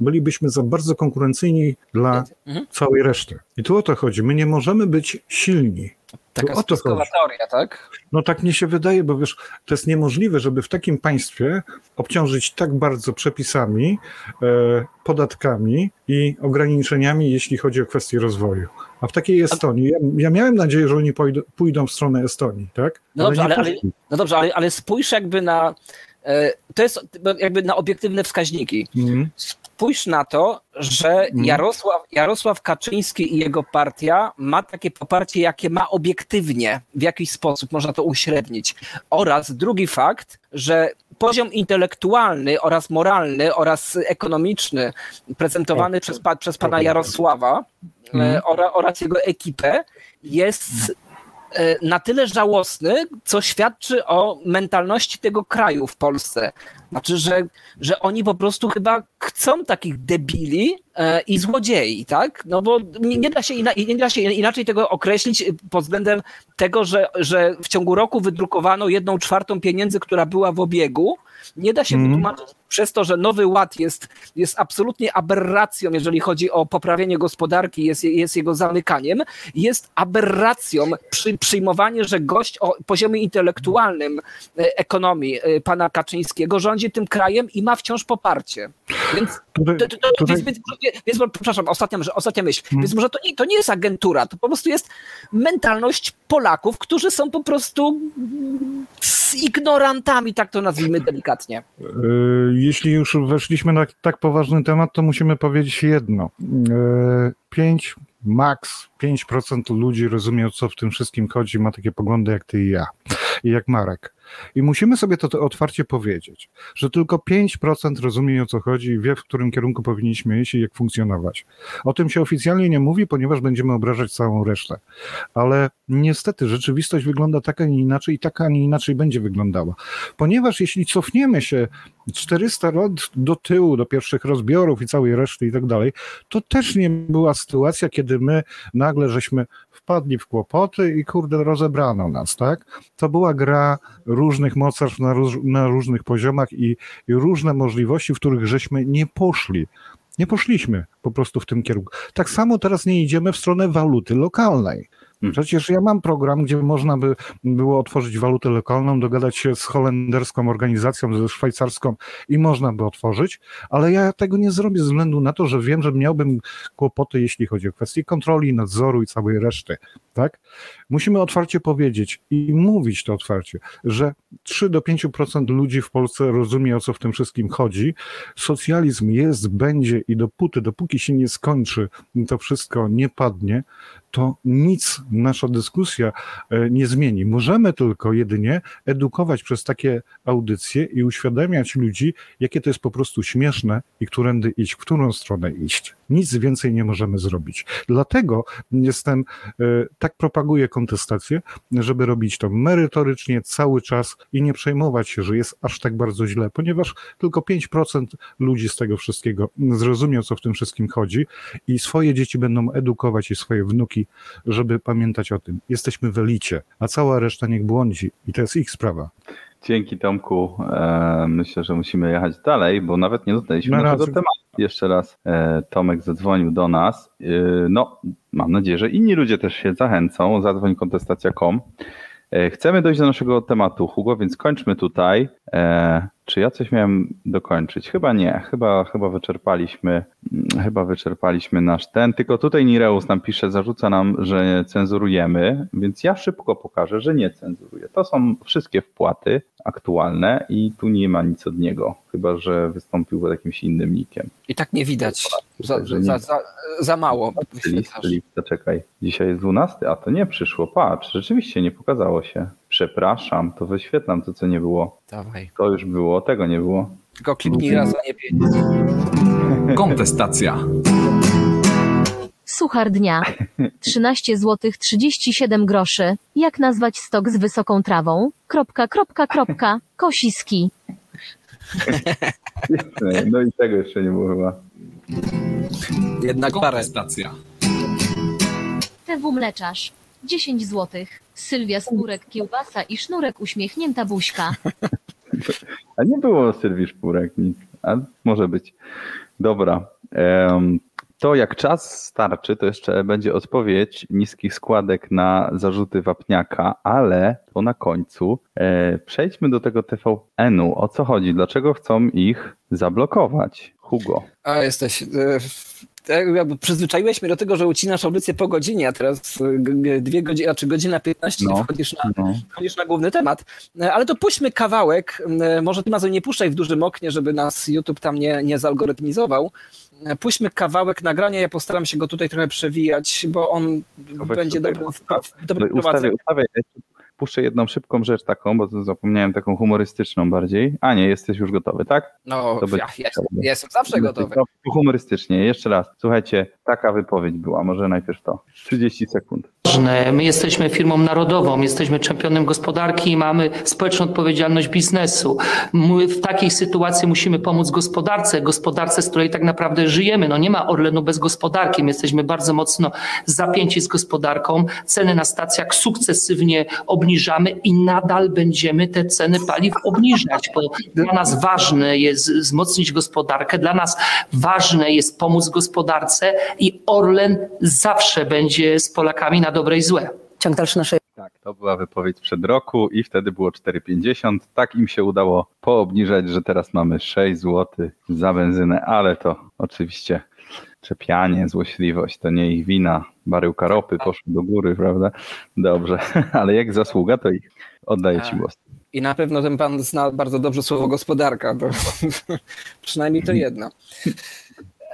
bylibyśmy za bardzo konkurencyjni dla mhm. całej reszty. I tu o to chodzi. My nie możemy być silni. Taka spiskowa teoria, tak? No tak mi się wydaje, bo wiesz, to jest niemożliwe, żeby w takim państwie obciążyć tak bardzo przepisami, e, podatkami i ograniczeniami, jeśli chodzi o kwestie rozwoju. A w takiej Estonii, ja, ja miałem nadzieję, że oni pójdą, pójdą w stronę Estonii, tak? No dobrze, ale, ale, ale, no dobrze ale, ale spójrz jakby na... To jest jakby na obiektywne wskaźniki. Mm. Spójrz na to, że Jarosław, Jarosław Kaczyński i jego partia ma takie poparcie, jakie ma obiektywnie, w jakiś sposób można to uśrednić. Oraz drugi fakt, że poziom intelektualny oraz moralny oraz ekonomiczny prezentowany przez, przez pana Jarosława mm. oraz jego ekipę jest na tyle żałosny, co świadczy o mentalności tego kraju w Polsce. Znaczy, że, że oni po prostu chyba chcą takich debili i złodziei, tak? No bo nie, nie, da się inaczej, nie da się inaczej tego określić pod względem tego, że, że w ciągu roku wydrukowano jedną czwartą pieniędzy, która była w obiegu. Nie da się mm. wytłumaczyć przez to, że Nowy Ład jest, jest absolutnie aberracją, jeżeli chodzi o poprawienie gospodarki, jest, jest jego zamykaniem. Jest aberracją przy, przyjmowanie, że gość o poziomie intelektualnym ekonomii pana Kaczyńskiego rządzi tym krajem i ma wciąż poparcie. Więc, tutaj, to, to, to, tutaj... więc, więc przepraszam, ostatnia, ostatnia myśl. Hmm. Więc może to nie, to nie jest agentura, to po prostu jest mentalność Polaków, którzy są po prostu z ignorantami, tak to nazwijmy delikatnie. Jeśli już weszliśmy na tak poważny temat, to musimy powiedzieć jedno. Pięć, maks pięć procent ludzi rozumie, o co w tym wszystkim chodzi, ma takie poglądy jak ty i ja, i jak Marek. I musimy sobie to, to otwarcie powiedzieć, że tylko pięć procent rozumie, o co chodzi i wie, w którym kierunku powinniśmy iść i jak funkcjonować. O tym się oficjalnie nie mówi, ponieważ będziemy obrażać całą resztę. Ale niestety rzeczywistość wygląda tak, a nie inaczej i tak, a nie inaczej będzie wyglądała. Ponieważ jeśli cofniemy się czterysta lat do tyłu, do pierwszych rozbiorów i całej reszty i tak dalej, to też nie była sytuacja, kiedy my nagle żeśmy wpadli w kłopoty i kurde rozebrano nas, tak? To była gra różnych mocarstw na, róż, na różnych poziomach i, i różne możliwości, w których żeśmy nie poszli. Nie poszliśmy po prostu w tym kierunku. Tak samo teraz nie idziemy w stronę waluty lokalnej. Przecież ja mam program, gdzie można by było otworzyć walutę lokalną, dogadać się z holenderską organizacją, ze szwajcarską i można by otworzyć, ale ja tego nie zrobię ze względu na to, że wiem, że miałbym kłopoty, jeśli chodzi o kwestie kontroli, nadzoru i całej reszty. Tak? Musimy otwarcie powiedzieć i mówić to otwarcie, że trzy do pięciu procent ludzi w Polsce rozumie, o co w tym wszystkim chodzi. Socjalizm jest, będzie i dopóty, dopóki się nie skończy, to wszystko nie padnie, to nic nasza dyskusja nie zmieni. Możemy tylko jedynie edukować przez takie audycje i uświadamiać ludzi, jakie to jest po prostu śmieszne i którędy iść, w którą stronę iść. Nic więcej nie możemy zrobić. Dlatego jestem, tak propaguję kontestację, żeby robić to merytorycznie cały czas i nie przejmować się, że jest aż tak bardzo źle, ponieważ tylko pięć procent ludzi z tego wszystkiego zrozumie, o co w tym wszystkim chodzi i swoje dzieci będą edukować i swoje wnuki, żeby pamiętać o tym. Jesteśmy w elicie, a cała reszta niech błądzi i to jest ich sprawa. Dzięki Tomku. E, myślę, że musimy jechać dalej, bo nawet nie dotarliśmy na do tematu. Jeszcze raz e, Tomek zadzwonił do nas. E, no, mam nadzieję, że inni ludzie też się zachęcą. Zadzwoń kontestacja kropka com. E, chcemy dojść do naszego tematu, Hugo, więc kończmy tutaj. E, czy ja coś miałem dokończyć? Chyba nie. Chyba, chyba wyczerpaliśmy chyba wyczerpaliśmy nasz ten. Tylko tutaj Nireus nam pisze, zarzuca nam, że cenzurujemy, więc ja szybko pokażę, że nie cenzuruję. To są wszystkie wpłaty aktualne i tu nie ma nic od niego, chyba że wystąpił pod jakimś innym nikiem. I tak nie widać. Za, za, nie... za, za, za mało. Lista, czekaj. Dzisiaj jest dwunasty, a to nie przyszło. Patrz, rzeczywiście nie pokazało się. Przepraszam, to wyświetlam to, co nie było. Dawaj. To już było, tego nie było. Tylko kliknij raz, a nie pięć. Kontestacja. Suchar dnia. trzynaście złotych trzydzieści siedem groszy. Jak nazwać stok z wysoką trawą? Kropka, kropka, kropka. Kosiski. No i tego jeszcze nie było chyba. Jednak kontestacja. T W mleczarz. dziesięć złotych. Sylwia Spurek, kiełbasa i sznurek, uśmiechnięta buźka. A nie było Sylwii Szpurek, nic. A może być. Dobra. To jak czas starczy, to jeszcze będzie odpowiedź niskich składek na zarzuty Wapniaka, ale to na końcu. Przejdźmy do tego T V N-u. O co chodzi? Dlaczego chcą ich zablokować? Hugo. A jesteś... Jakby przyzwyczaiłeś mnie do tego, że ucinasz audycję po godzinie, a teraz dwie godziny, a czy godzina piętnaście no, wchodzisz, na, no. wchodzisz na główny temat. Ale to puśćmy kawałek, może ty nas nie puszczaj w dużym oknie, żeby nas YouTube tam nie, nie zalgorytmizował. Puśćmy kawałek nagrania, ja postaram się go tutaj trochę przewijać, bo on Obecnie będzie dobrą wprowadzenie. Puszczę jedną szybką rzecz taką, bo zapomniałem, taką humorystyczną bardziej. A nie, jesteś już gotowy, tak? No, ja, ja jestem, jestem zawsze gotowy. Humorystycznie, jeszcze raz. Słuchajcie, taka wypowiedź była, może najpierw to. trzydzieści sekund. My jesteśmy firmą narodową, jesteśmy czempionem gospodarki i mamy społeczną odpowiedzialność biznesu. My w takiej sytuacji musimy pomóc gospodarce, gospodarce, z której tak naprawdę żyjemy. No nie ma Orlenu bez gospodarki, my jesteśmy bardzo mocno zapięci z gospodarką. Ceny na stacjach sukcesywnie obniżamy i nadal będziemy te ceny paliw obniżać, bo dla nas ważne jest wzmocnić gospodarkę, dla nas ważne jest pomóc gospodarce i Orlen zawsze będzie z Polakami na dobre i złe. Ciąg dalszy naszej. Tak, to była wypowiedź przed roku i wtedy było cztery pięćdziesiąt. Tak im się udało poobniżać, że teraz mamy sześć złotych za benzynę, ale to oczywiście czepianie, złośliwość, to nie ich wina. Baryłka ropy poszła do góry, prawda? Dobrze, ale jak zasługa, to ich oddaję ci głos. I na pewno ten pan zna bardzo dobrze słowo gospodarka, bo przynajmniej to jedno.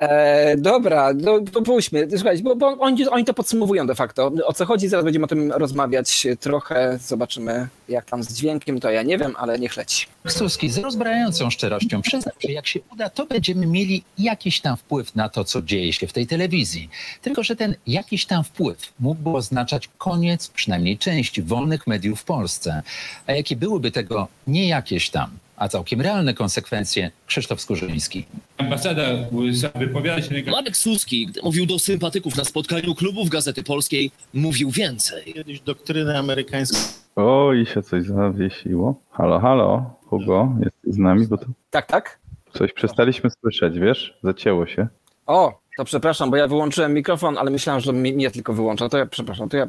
E, dobra, no, to pójdźmy. Słuchajcie, bo, bo oni, oni to podsumowują de facto. O co chodzi, zaraz będziemy o tym rozmawiać trochę. Zobaczymy, jak tam z dźwiękiem, to ja nie wiem, ale niech leci. Suski z rozbrajającą szczerością przyznam, że jak się uda, to będziemy mieli jakiś tam wpływ na to, co dzieje się w tej telewizji. Tylko że ten jakiś tam wpływ mógłby oznaczać koniec przynajmniej części wolnych mediów w Polsce. A jakie byłyby tego nie jakieś tam, a całkiem realne konsekwencje? Krzysztof Skórzyński. ambasada U S A wypowiada się... Marek Suski, gdy mówił do sympatyków na spotkaniu klubów Gazety Polskiej, mówił więcej. Kiedyś doktryny amerykańskie... O, i się coś zawiesiło. Halo, halo, Hugo, jesteś z nami? Bo to... Tak, tak. Coś przestaliśmy słyszeć, wiesz? Zacięło się. O, to przepraszam, bo ja wyłączyłem mikrofon, ale myślałem, że mnie tylko wyłącza. To ja przepraszam, to ja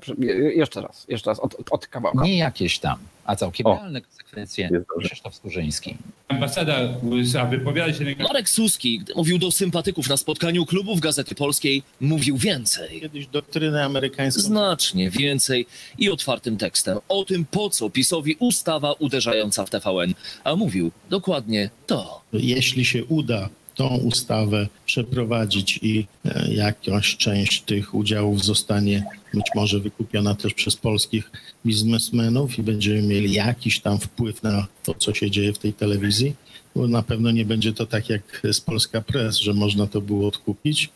jeszcze raz, jeszcze raz, od, od kawałka. Nie jakieś tam, a całkiem o, realne konsekwencje. Krzysztof Skórzyński. Ambasada U S A wypowiada się... Marek Suski, gdy mówił do sympatyków na spotkaniu klubów Gazety Polskiej, mówił więcej. Kiedyś doktrynę amerykańską. Znacznie więcej i otwartym tekstem. O tym, po co PiS-owi ustawa uderzająca w T V N. A mówił dokładnie to. Jeśli się uda tą ustawę przeprowadzić i jakaś część tych udziałów zostanie być może wykupiona też przez polskich biznesmenów i będziemy mieli jakiś tam wpływ na to, co się dzieje w tej telewizji, bo na pewno nie będzie to tak jak z Polska Press, że można to było odkupić,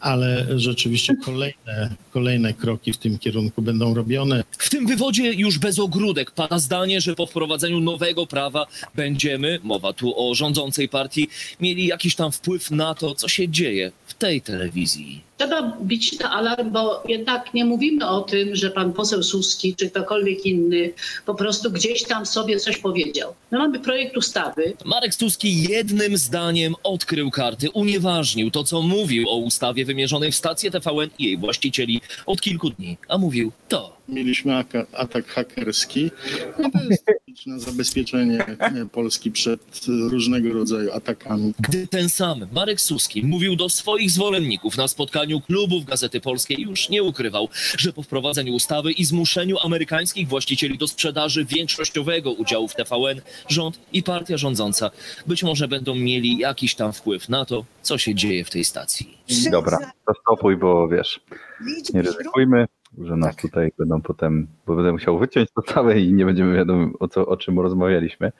ale rzeczywiście kolejne, kolejne kroki w tym kierunku będą robione. W tym wywodzie już bez ogródek pada zdanie, że po wprowadzeniu nowego prawa będziemy, mowa tu o rządzącej partii, mieli jakiś tam wpływ na to, co się dzieje w tej telewizji. Trzeba bić na alarm, bo jednak nie mówimy o tym, że pan poseł Suski czy ktokolwiek inny po prostu gdzieś tam sobie coś powiedział. No mamy projekt ustawy. Marek Suski jednym zdaniem odkrył karty, unieważnił to, co mówił o ustawie wymierzonej w stację T V N i jej właścicieli od kilku dni, a mówił to. Mieliśmy atak hakerski, na zabezpieczenie Polski przed różnego rodzaju atakami. Gdy ten sam Marek Suski mówił do swoich zwolenników na spotkaniu klubów Gazety Polskiej, już nie ukrywał, że po wprowadzeniu ustawy i zmuszeniu amerykańskich właścicieli do sprzedaży większościowego udziału w T V N, rząd i partia rządząca być może będą mieli jakiś tam wpływ na to, co się dzieje w tej stacji. Dobra, to stopuj, bo wiesz, nie ryzykujmy. Że nas tak tutaj będą potem, bo będę musiał wyciąć to całe i nie będziemy wiadomo o, co, o czym rozmawialiśmy.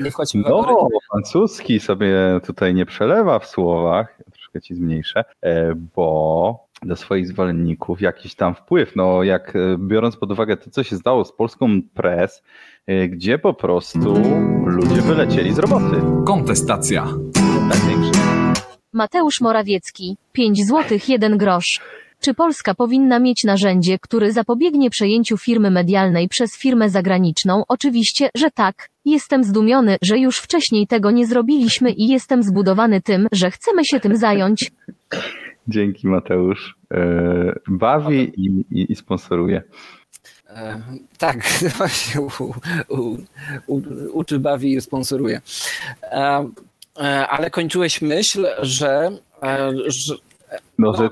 Nie wchodźmy. No, francuski sobie tutaj nie przelewa w słowach, ja troszkę ci zmniejszę, bo do swoich zwolenników jakiś tam wpływ, no jak biorąc pod uwagę to, co się stało z Polską Press, gdzie po prostu ludzie wylecieli z roboty. Kontestacja. Największy. Mateusz Morawiecki, pięć złotych jeden grosz. Czy Polska powinna mieć narzędzie, które zapobiegnie przejęciu firmy medialnej przez firmę zagraniczną? Oczywiście, że tak. Jestem zdumiony, że już wcześniej tego nie zrobiliśmy i jestem zbudowany tym, że chcemy się tym zająć. Dzięki, Mateusz. Bawi i, i, i sponsoruje. E, tak, właśnie u, u, u, uczy, bawi i sponsoruje. E, ale kończyłeś myśl, że... że No, że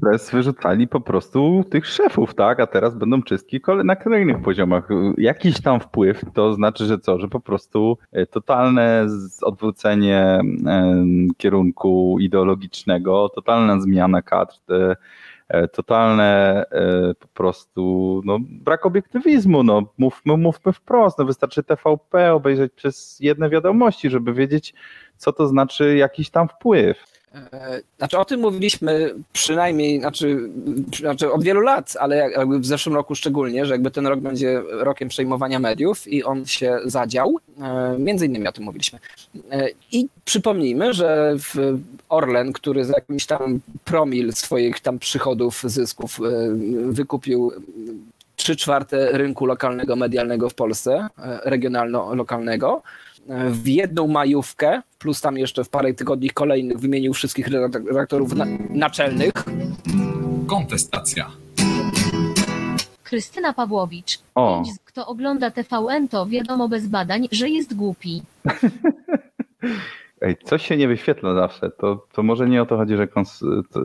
Press wyrzucali po prostu tych szefów, tak? A teraz będą czystki na kolejnych poziomach. Jakiś tam wpływ, to znaczy, że co? Że po prostu totalne odwrócenie kierunku ideologicznego, totalna zmiana kadr, totalne po prostu no, brak obiektywizmu. No, mówmy, mówmy wprost, no, wystarczy T V P obejrzeć przez jedne wiadomości, żeby wiedzieć, co to znaczy jakiś tam wpływ. Znaczy o tym mówiliśmy przynajmniej, znaczy, znaczy od wielu lat, ale jakby w zeszłym roku szczególnie, że jakby ten rok będzie rokiem przejmowania mediów i on się zadział. Między innymi o tym mówiliśmy. I przypomnijmy, że Orlen, który za jakimś tam promil swoich tam przychodów, zysków wykupił trzy czwarte rynku lokalnego, medialnego w Polsce, regionalno-lokalnego, w jedną majówkę, plus tam jeszcze w parę tygodni kolejnych wymienił wszystkich redaktorów na- naczelnych. Kontestacja. Krystyna Pawłowicz. O. Kto ogląda T V N, to wiadomo bez badań, że jest głupi. Ej, coś się nie wyświetla zawsze, to, to może nie o to chodzi, że kons- to,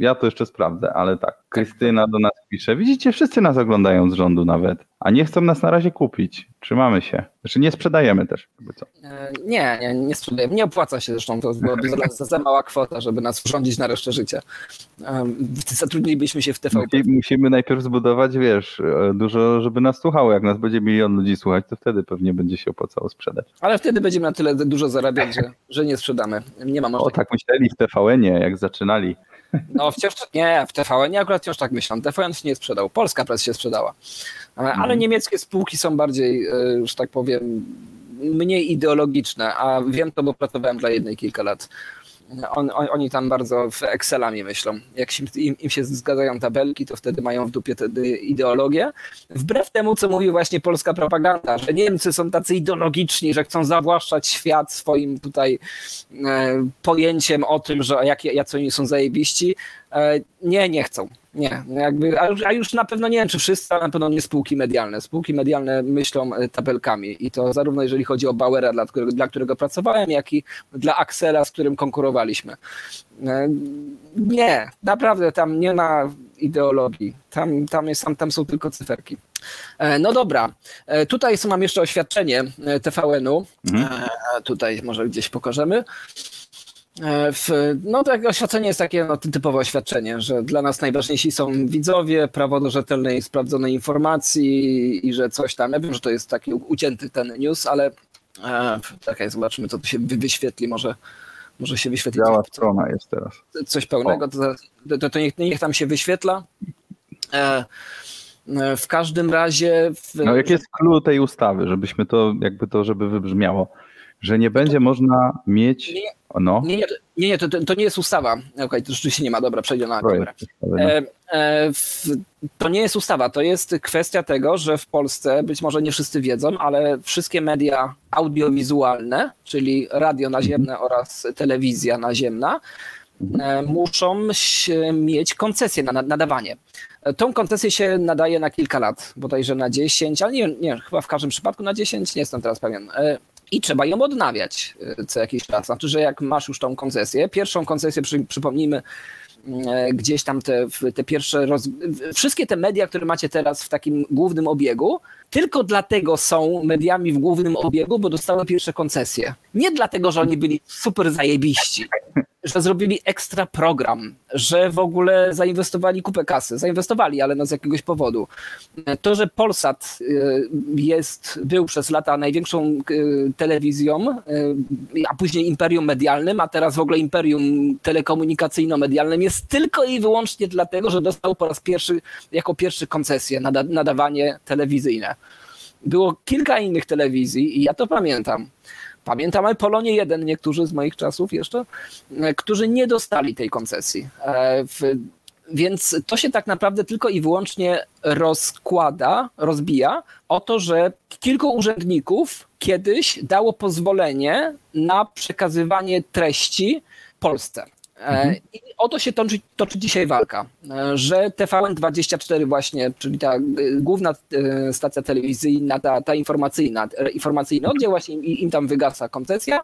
ja to jeszcze sprawdzę, ale tak, Krystyna do nas pisze, widzicie, wszyscy nas oglądają z rządu nawet, a nie chcą nas na razie kupić, trzymamy się, znaczy nie sprzedajemy też. Co? Nie, nie, nie sprzedajemy, nie opłaca się zresztą, to byłaby za, za mała kwota, żeby nas urządzić na resztę życia. Zatrudnilibyśmy się w T V P. Musimy najpierw zbudować, wiesz, dużo, żeby nas słuchało, jak nas będzie milion ludzi słuchać, to wtedy pewnie będzie się opłacało sprzedać. Ale wtedy będziemy na tyle dużo zarabiać, że... że nie sprzedamy. Nie ma o, tak myśleli w T V N-ie, jak zaczynali. No wciąż nie, w T V N-ie akurat wciąż tak myślą. T V N się nie sprzedał, Polska Press się sprzedała. Ale hmm. niemieckie spółki są bardziej, że tak powiem, mniej ideologiczne, a wiem to, bo pracowałem dla jednej kilka lat. On, on, oni tam bardzo w Excelami myślą. Jak się, im, im się zgadzają tabelki, to wtedy mają w dupie wtedy ideologię. Wbrew temu, co mówi właśnie polska propaganda, że Niemcy są tacy ideologiczni, że chcą zawłaszczać świat swoim tutaj e, pojęciem o tym, że jak, jak oni są zajebiści. E, nie, nie chcą. Nie, jakby, a, już, a już na pewno nie wiem, czy wszyscy, ale na pewno nie spółki medialne. Spółki medialne myślą tabelkami i to zarówno jeżeli chodzi o Bauera, dla którego, dla którego pracowałem, jak i dla Axela, z którym konkurowaliśmy. Nie, naprawdę tam nie ma ideologii. Tam, tam, jest, tam, tam są tylko cyferki. No dobra, tutaj mam jeszcze oświadczenie T V N-u. Mhm. Tutaj może gdzieś pokażemy. W, no tak, oświadczenie jest takie no, typowe oświadczenie, że dla nas najważniejsi są widzowie, prawo do rzetelnej, sprawdzonej informacji i że coś tam, ja wiem, że to jest taki ucięty ten news, ale e, czekaj, zobaczymy, co tu się wyświetli, może, może się wyświetli. Biała strona jest teraz. Coś pełnego, to, to, to niech, niech tam się wyświetla. E, w każdym razie... W, no jak jest clue tej ustawy, żebyśmy to, jakby to, żeby wybrzmiało. Że nie będzie to, można mieć... Nie, no. nie, nie, nie to, to nie jest ustawa. Okej, okay, to rzeczywiście nie ma, dobra, przejdę na kamerę. E, e, to nie jest ustawa, to jest kwestia tego, że w Polsce, być może nie wszyscy wiedzą, ale wszystkie media audiowizualne, czyli radio naziemne mhm. oraz telewizja naziemna, mhm. e, muszą się mieć koncesję na nadawanie. Tą koncesję się nadaje na kilka lat, bodajże na dziesięć, ale nie, nie chyba w każdym przypadku na dziesięć, nie jestem teraz pewien. E, I trzeba ją odnawiać co jakiś czas. Znaczy, że jak masz już tą koncesję, pierwszą koncesję, przy, przypomnijmy, gdzieś tam te, te pierwsze, roz... wszystkie te media, które macie teraz w takim głównym obiegu, tylko dlatego są mediami w głównym obiegu, bo dostały pierwsze koncesje. Nie dlatego, że oni byli super zajebiści, że zrobili ekstra program, że w ogóle zainwestowali kupę kasy. Zainwestowali, ale no z jakiegoś powodu. To, że Polsat jest, był przez lata największą telewizją, a później imperium medialnym, a teraz w ogóle imperium telekomunikacyjno-medialnym jest tylko i wyłącznie dlatego, że dostał po raz pierwszy, jako pierwszy koncesję na nadawanie telewizyjne. Było kilka innych telewizji i ja to pamiętam. Pamiętam Polonię jeden, niektórzy z moich czasów jeszcze, którzy nie dostali tej koncesji. Więc to się tak naprawdę tylko i wyłącznie rozkłada, rozbija o to, że kilku urzędników kiedyś dało pozwolenie na przekazywanie treści Polsce. Mhm. I o to się toczy, toczy dzisiaj walka, że T V N dwadzieścia cztery właśnie, czyli ta główna stacja telewizyjna, ta, ta informacyjna, informacyjna oddział właśnie im, im tam wygasa koncesja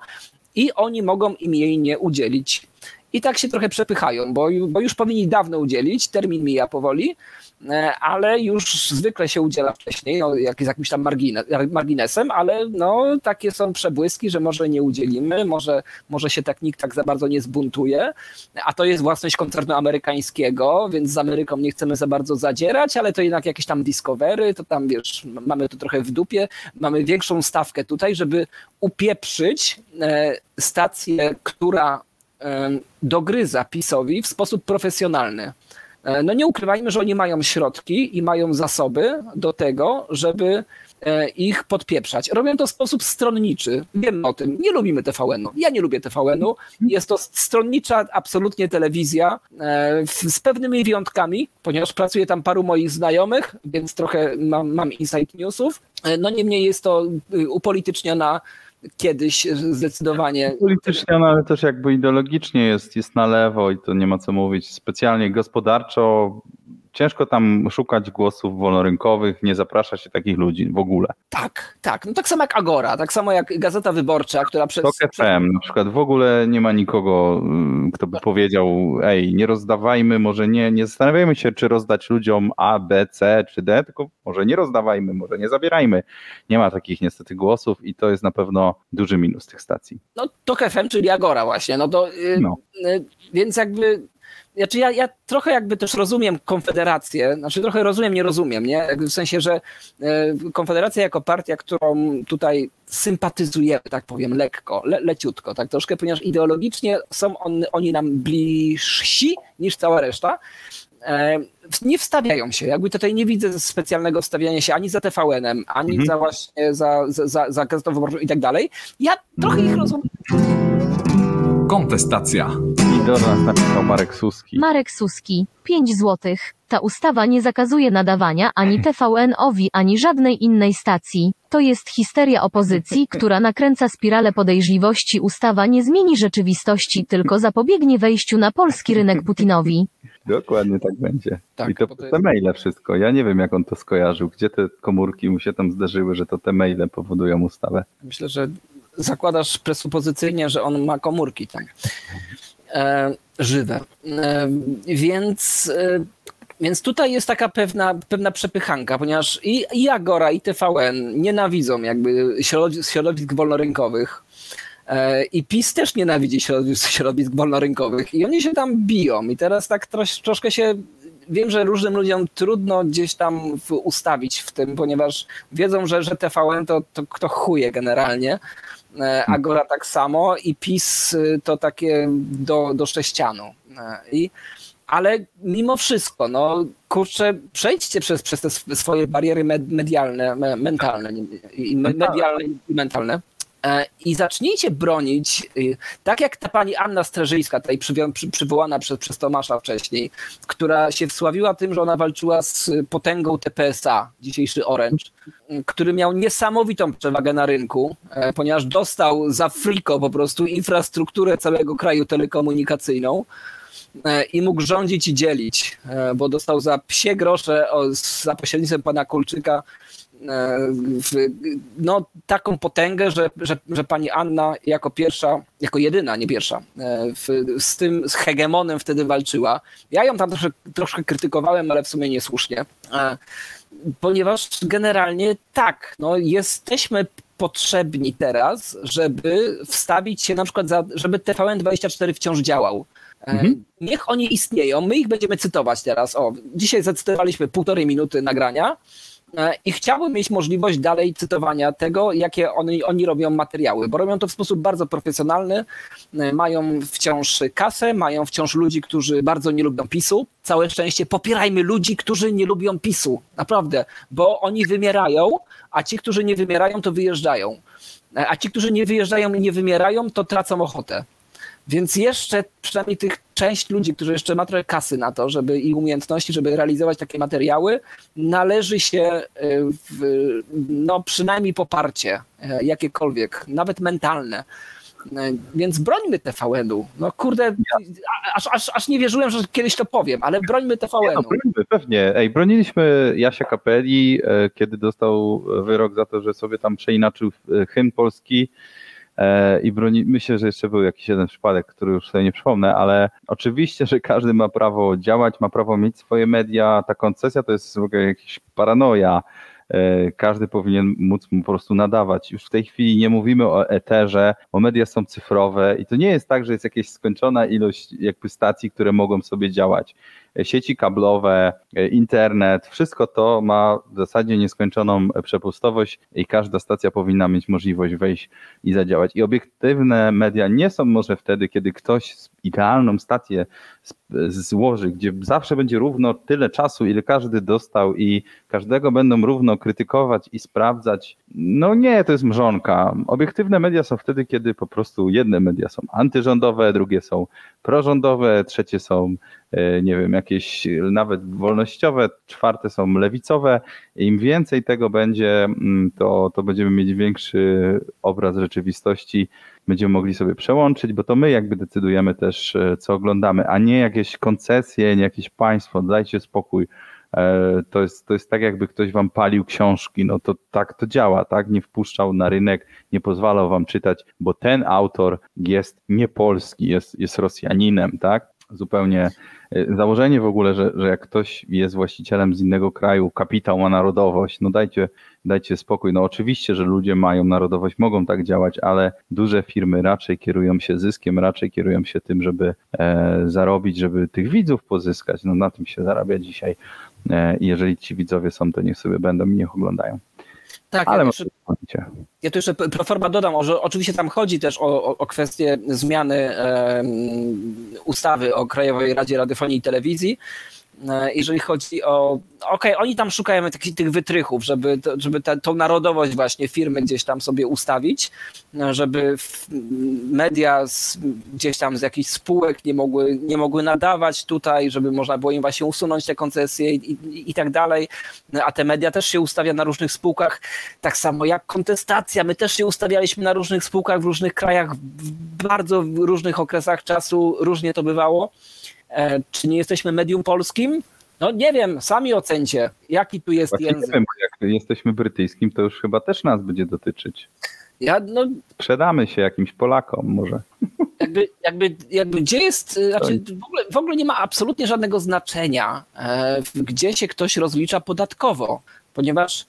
i oni mogą im jej nie udzielić. I tak się trochę przepychają, bo, bo już powinni dawno udzielić, termin mija powoli, ale już zwykle się udziela wcześniej, no, jak, z jakimś tam margines, marginesem, ale no, takie są przebłyski, że może nie udzielimy, może, może się tak nikt tak za bardzo nie zbuntuje, a to jest własność koncernu amerykańskiego, więc z Ameryką nie chcemy za bardzo zadzierać, ale to jednak jakieś tam Discovery, to tam wiesz, mamy to trochę w dupie, mamy większą stawkę tutaj, żeby upieprzyć stację, która dogryza PiS-owi w sposób profesjonalny. No nie ukrywajmy, że oni mają środki i mają zasoby do tego, żeby ich podpieprzać. Robią to w sposób stronniczy. Wiemy o tym. Nie lubimy T V N-u. Ja nie lubię T V N-u. Jest to stronnicza absolutnie telewizja z pewnymi wyjątkami, ponieważ pracuje tam paru moich znajomych, więc trochę mam, mam inside newsów. No niemniej jest to upolityczniona kiedyś zdecydowanie. Politycznie, no, ale też jakby ideologicznie jest, jest na lewo i to nie ma co mówić. Specjalnie gospodarczo ciężko tam szukać głosów wolnorynkowych, nie zaprasza się takich ludzi w ogóle. Tak, tak. No tak samo jak Agora, tak samo jak Gazeta Wyborcza, która przez... Tok F M na przykład w ogóle nie ma nikogo, kto by powiedział, ej, nie rozdawajmy, może nie, nie zastanawiajmy się, czy rozdać ludziom A, B, C czy D, tylko może nie rozdawajmy, może nie zabierajmy. Nie ma takich niestety głosów i to jest na pewno duży minus tych stacji. No Tok F M, czyli Agora właśnie, no to... Yy, no. Yy, więc jakby... Znaczy ja, ja trochę jakby też rozumiem Konfederację, znaczy trochę rozumiem, nie rozumiem, nie? W sensie, że Konfederacja jako partia, którą tutaj sympatyzujemy, tak powiem, lekko, le, leciutko, tak troszkę, ponieważ ideologicznie są on, oni nam bliżsi niż cała reszta, nie wstawiają się. Jakby tutaj nie widzę specjalnego wstawiania się ani za T V N-em, ani mhm. za właśnie za, za, za, za Gazetą Wyborczą i tak dalej. Ja trochę ich rozumiem. kontestacja. I do nas napisał Marek Suski. Marek Suski, pięć złotych. Ta ustawa nie zakazuje nadawania ani T V N-owi, ani żadnej innej stacji. To jest histeria opozycji, która nakręca spiralę podejrzliwości. Ustawa nie zmieni rzeczywistości, tylko zapobiegnie wejściu na polski rynek Putinowi. Dokładnie tak będzie. Tak, i to, to te jest... maile wszystko. Ja nie wiem, jak on to skojarzył. Gdzie te komórki mu się tam zdarzyły, że to te maile powodują ustawę. Myślę, że zakładasz presupozycyjnie, że on ma komórki, tak? E, żywe. E, więc... E... Więc tutaj jest taka pewna, pewna przepychanka, ponieważ i, i Agora, i T V N nienawidzą jakby środowisk wolnorynkowych e, i PiS też nienawidzi środowisk, środowisk wolnorynkowych i oni się tam biją i teraz tak trosz, troszkę się, wiem, że różnym ludziom trudno gdzieś tam w, ustawić w tym, ponieważ wiedzą, że, że T V N to, to kto chuje generalnie, e, Agora tak samo i PiS to takie do, do sześcianu. E, i, Ale mimo wszystko, no kurczę, przejdźcie przez, przez te swoje bariery medialne, mentalne, i medialne i mentalne i zacznijcie bronić, tak jak ta pani Anna Streżyńska, tutaj przywołana przez, przez Tomasza wcześniej, która się wsławiła tym, że ona walczyła z potęgą T P S A, dzisiejszy Orange, który miał niesamowitą przewagę na rynku, ponieważ dostał za friko po prostu infrastrukturę całego kraju telekomunikacyjną, i mógł rządzić i dzielić, bo dostał za psie grosze za pośrednictwem pana Kulczyka w, no, taką potęgę, że, że, że pani Anna jako pierwsza, jako jedyna, nie pierwsza, w, z tym z hegemonem wtedy walczyła. Ja ją tam trosze, troszkę krytykowałem, ale w sumie niesłusznie, ponieważ generalnie tak, no, jesteśmy potrzebni teraz, żeby wstawić się na przykład, za, żeby T V N dwadzieścia cztery wciąż działał. Mhm. Niech oni istnieją, my ich będziemy cytować teraz. O, dzisiaj zacytowaliśmy półtorej minuty nagrania i chciałbym mieć możliwość dalej cytowania tego, jakie oni, oni robią materiały, bo robią to w sposób bardzo profesjonalny, mają wciąż kasę, mają wciąż ludzi, którzy bardzo nie lubią PiSu. Całe szczęście popierajmy ludzi, którzy nie lubią PiSu, naprawdę, bo oni wymierają, a ci, którzy nie wymierają, to wyjeżdżają, a ci, którzy nie wyjeżdżają i nie wymierają, to tracą ochotę. Więc jeszcze przynajmniej tych część ludzi, którzy jeszcze ma trochę kasy na to, żeby i umiejętności, żeby realizować takie materiały, należy się w, no przynajmniej poparcie jakiekolwiek, nawet mentalne. Więc brońmy T V N-u. No kurde, aż, aż, aż nie wierzyłem, że kiedyś to powiem, ale brońmy T V N-u. No, brońmy, pewnie. Ej, broniliśmy Jasia Kapeli, kiedy dostał wyrok za to, że sobie tam przeinaczył hymn polski. I broni, myślę, że jeszcze był jakiś jeden przypadek, który już sobie nie przypomnę, ale oczywiście, że każdy ma prawo działać, ma prawo mieć swoje media, ta koncesja to jest w ogóle jakaś paranoja, każdy powinien móc po prostu nadawać. Już w tej chwili nie mówimy o eterze, bo media są cyfrowe i to nie jest tak, że jest jakaś skończona ilość jakby stacji, które mogą sobie działać. Sieci kablowe, internet, wszystko to ma w zasadzie nieskończoną przepustowość i każda stacja powinna mieć możliwość wejść i zadziałać. I obiektywne media nie są może wtedy, kiedy ktoś idealną stację złoży, gdzie zawsze będzie równo tyle czasu, ile każdy dostał i każdego będą równo krytykować i sprawdzać. No nie, to jest mrzonka. Obiektywne media są wtedy, kiedy po prostu jedne media są antyrządowe, drugie są prorządowe, trzecie są nie wiem, jakieś nawet wolnościowe, czwarte są lewicowe. Im więcej tego będzie, to, to będziemy mieć większy obraz rzeczywistości. Będziemy mogli sobie przełączyć, bo to my jakby decydujemy też, co oglądamy, a nie jakieś koncesje, nie jakieś państwo, dajcie spokój. To jest, to jest tak, jakby ktoś wam palił książki, no to tak to działa, tak? Nie wpuszczał na rynek, nie pozwalał wam czytać, bo ten autor jest niepolski, jest, jest Rosjaninem, tak? Zupełnie założenie w ogóle, że, że jak ktoś jest właścicielem z innego kraju, kapitał ma narodowość, no dajcie, dajcie spokój. No oczywiście, że ludzie mają narodowość, mogą tak działać, ale duże firmy raczej kierują się zyskiem, raczej kierują się tym, żeby e, zarobić, żeby tych widzów pozyskać. No na tym się zarabia dzisiaj. E, jeżeli ci widzowie są, to niech sobie będą i niech oglądają. Tak, ale ja, to jeszcze, ja tu jeszcze proforma dodam, że oczywiście tam chodzi też o, o, o kwestię zmiany e, ustawy o Krajowej Radzie Radiofonii i Telewizji, jeżeli chodzi o... Okej, okay, oni tam szukają takich tych wytrychów, żeby, żeby ta, tą narodowość właśnie firmy gdzieś tam sobie ustawić, żeby media z, gdzieś tam z jakichś spółek nie mogły, nie mogły nadawać tutaj, żeby można było im właśnie usunąć te koncesje i, i, i tak dalej. A te media też się ustawia na różnych spółkach, tak samo jak kontestacja. My też się ustawialiśmy na różnych spółkach w różnych krajach, w bardzo różnych okresach czasu, różnie to bywało. Czy nie jesteśmy medium polskim? No nie wiem, sami ocencie, jaki tu jest właśnie język. Nie wiem, jak jesteśmy brytyjskim, to już chyba też nas będzie dotyczyć. Ja, no, sprzedamy się jakimś Polakom może. Jakby, jakby, jakby gdzie jest, znaczy w ogóle, w ogóle nie ma absolutnie żadnego znaczenia, gdzie się ktoś rozlicza podatkowo, ponieważ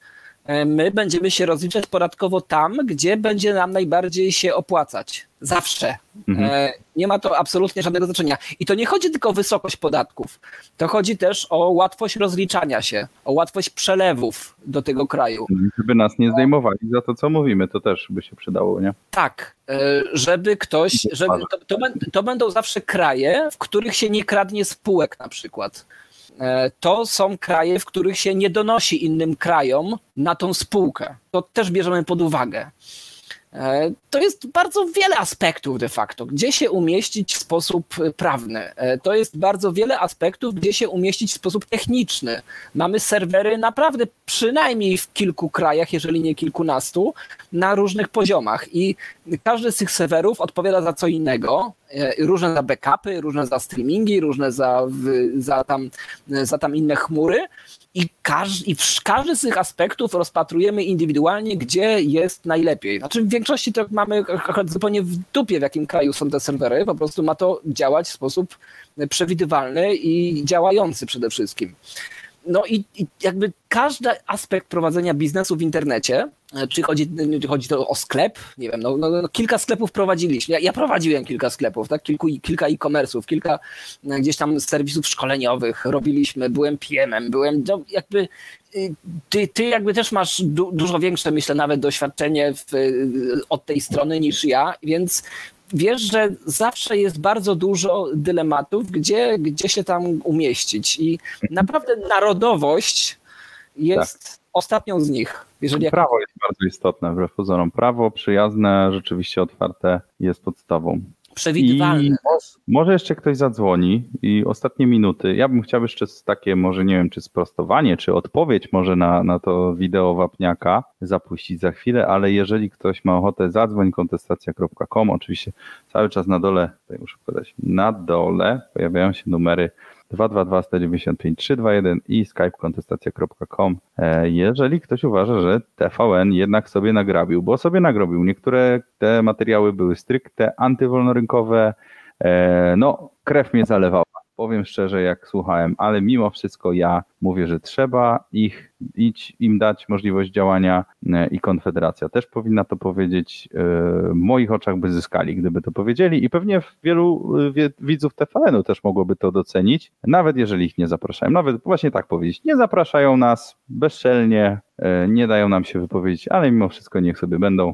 my będziemy się rozliczać podatkowo tam, gdzie będzie nam najbardziej się opłacać. Zawsze. Mhm. Nie ma to absolutnie żadnego znaczenia. I to nie chodzi tylko o wysokość podatków. To chodzi też o łatwość rozliczania się, o łatwość przelewów do tego kraju. Żeby nas nie zdejmowali za to, co mówimy, to też by się przydało, nie? Tak, żeby ktoś... Żeby, to, to, to będą zawsze kraje, w których się nie kradnie spółek na przykład. To są kraje, w których się nie donosi innym krajom na tą spółkę. To też bierzemy pod uwagę. To jest bardzo wiele aspektów de facto, gdzie się umieścić w sposób prawny. To jest bardzo wiele aspektów, gdzie się umieścić w sposób techniczny. Mamy serwery naprawdę przynajmniej w kilku krajach, jeżeli nie kilkunastu, na różnych poziomach i każdy z tych serwerów odpowiada za co innego. Różne za backupy, różne za streamingi, różne za, za, tam, za tam inne chmury. I każdy, I każdy z tych aspektów rozpatrujemy indywidualnie, gdzie jest najlepiej. Znaczy w większości to mamy zupełnie w dupie, w jakim kraju są te serwery. Po prostu ma to działać w sposób przewidywalny i działający przede wszystkim. No i, i jakby każdy aspekt prowadzenia biznesu w internecie, czy chodzi, czy chodzi to o sklep, nie wiem, no, no, no kilka sklepów prowadziliśmy, ja, ja prowadziłem kilka sklepów, tak, Kilku, kilka e-commerce'ów, kilka gdzieś tam serwisów szkoleniowych robiliśmy, byłem P M-em, byłem no, jakby, ty, ty jakby też masz du, dużo większe, myślę, nawet doświadczenie w, od tej strony niż ja, więc wiesz, że zawsze jest bardzo dużo dylematów, gdzie, gdzie się tam umieścić i naprawdę narodowość jest tak. ostatnią z nich. Jeżeli prawo jak... jest bardzo istotne wbrew pozorom. Prawo przyjazne, rzeczywiście otwarte jest podstawą. Przewidywalne. Może jeszcze ktoś zadzwoni i ostatnie minuty. Ja bym chciał jeszcze takie może nie wiem czy sprostowanie, czy odpowiedź może na, na to wideo Wapniaka zapuścić za chwilę, ale jeżeli ktoś ma ochotę zadzwoń kontestacja kropka com oczywiście cały czas na dole, tutaj muszę podać, na dole pojawiają się numery dwa dwa dwa, jeden dziewięć pięć, trzy dwa jeden i skype kontestacja kropka com. Jeżeli ktoś uważa, że T V N jednak sobie nagrabił, bo sobie nagrobił. Niektóre te materiały były stricte antywolnorynkowe. No, krew mnie zalewała. Powiem szczerze, jak słuchałem, ale mimo wszystko ja mówię, że trzeba ich iść, im dać możliwość działania i Konfederacja też powinna to powiedzieć. W moich oczach by zyskali, gdyby to powiedzieli i pewnie wielu widzów T V N-u też mogłoby to docenić, nawet jeżeli ich nie zapraszają. Nawet właśnie tak powiedzieć, nie zapraszają nas bezczelnie, nie dają nam się wypowiedzieć, ale mimo wszystko niech sobie będą,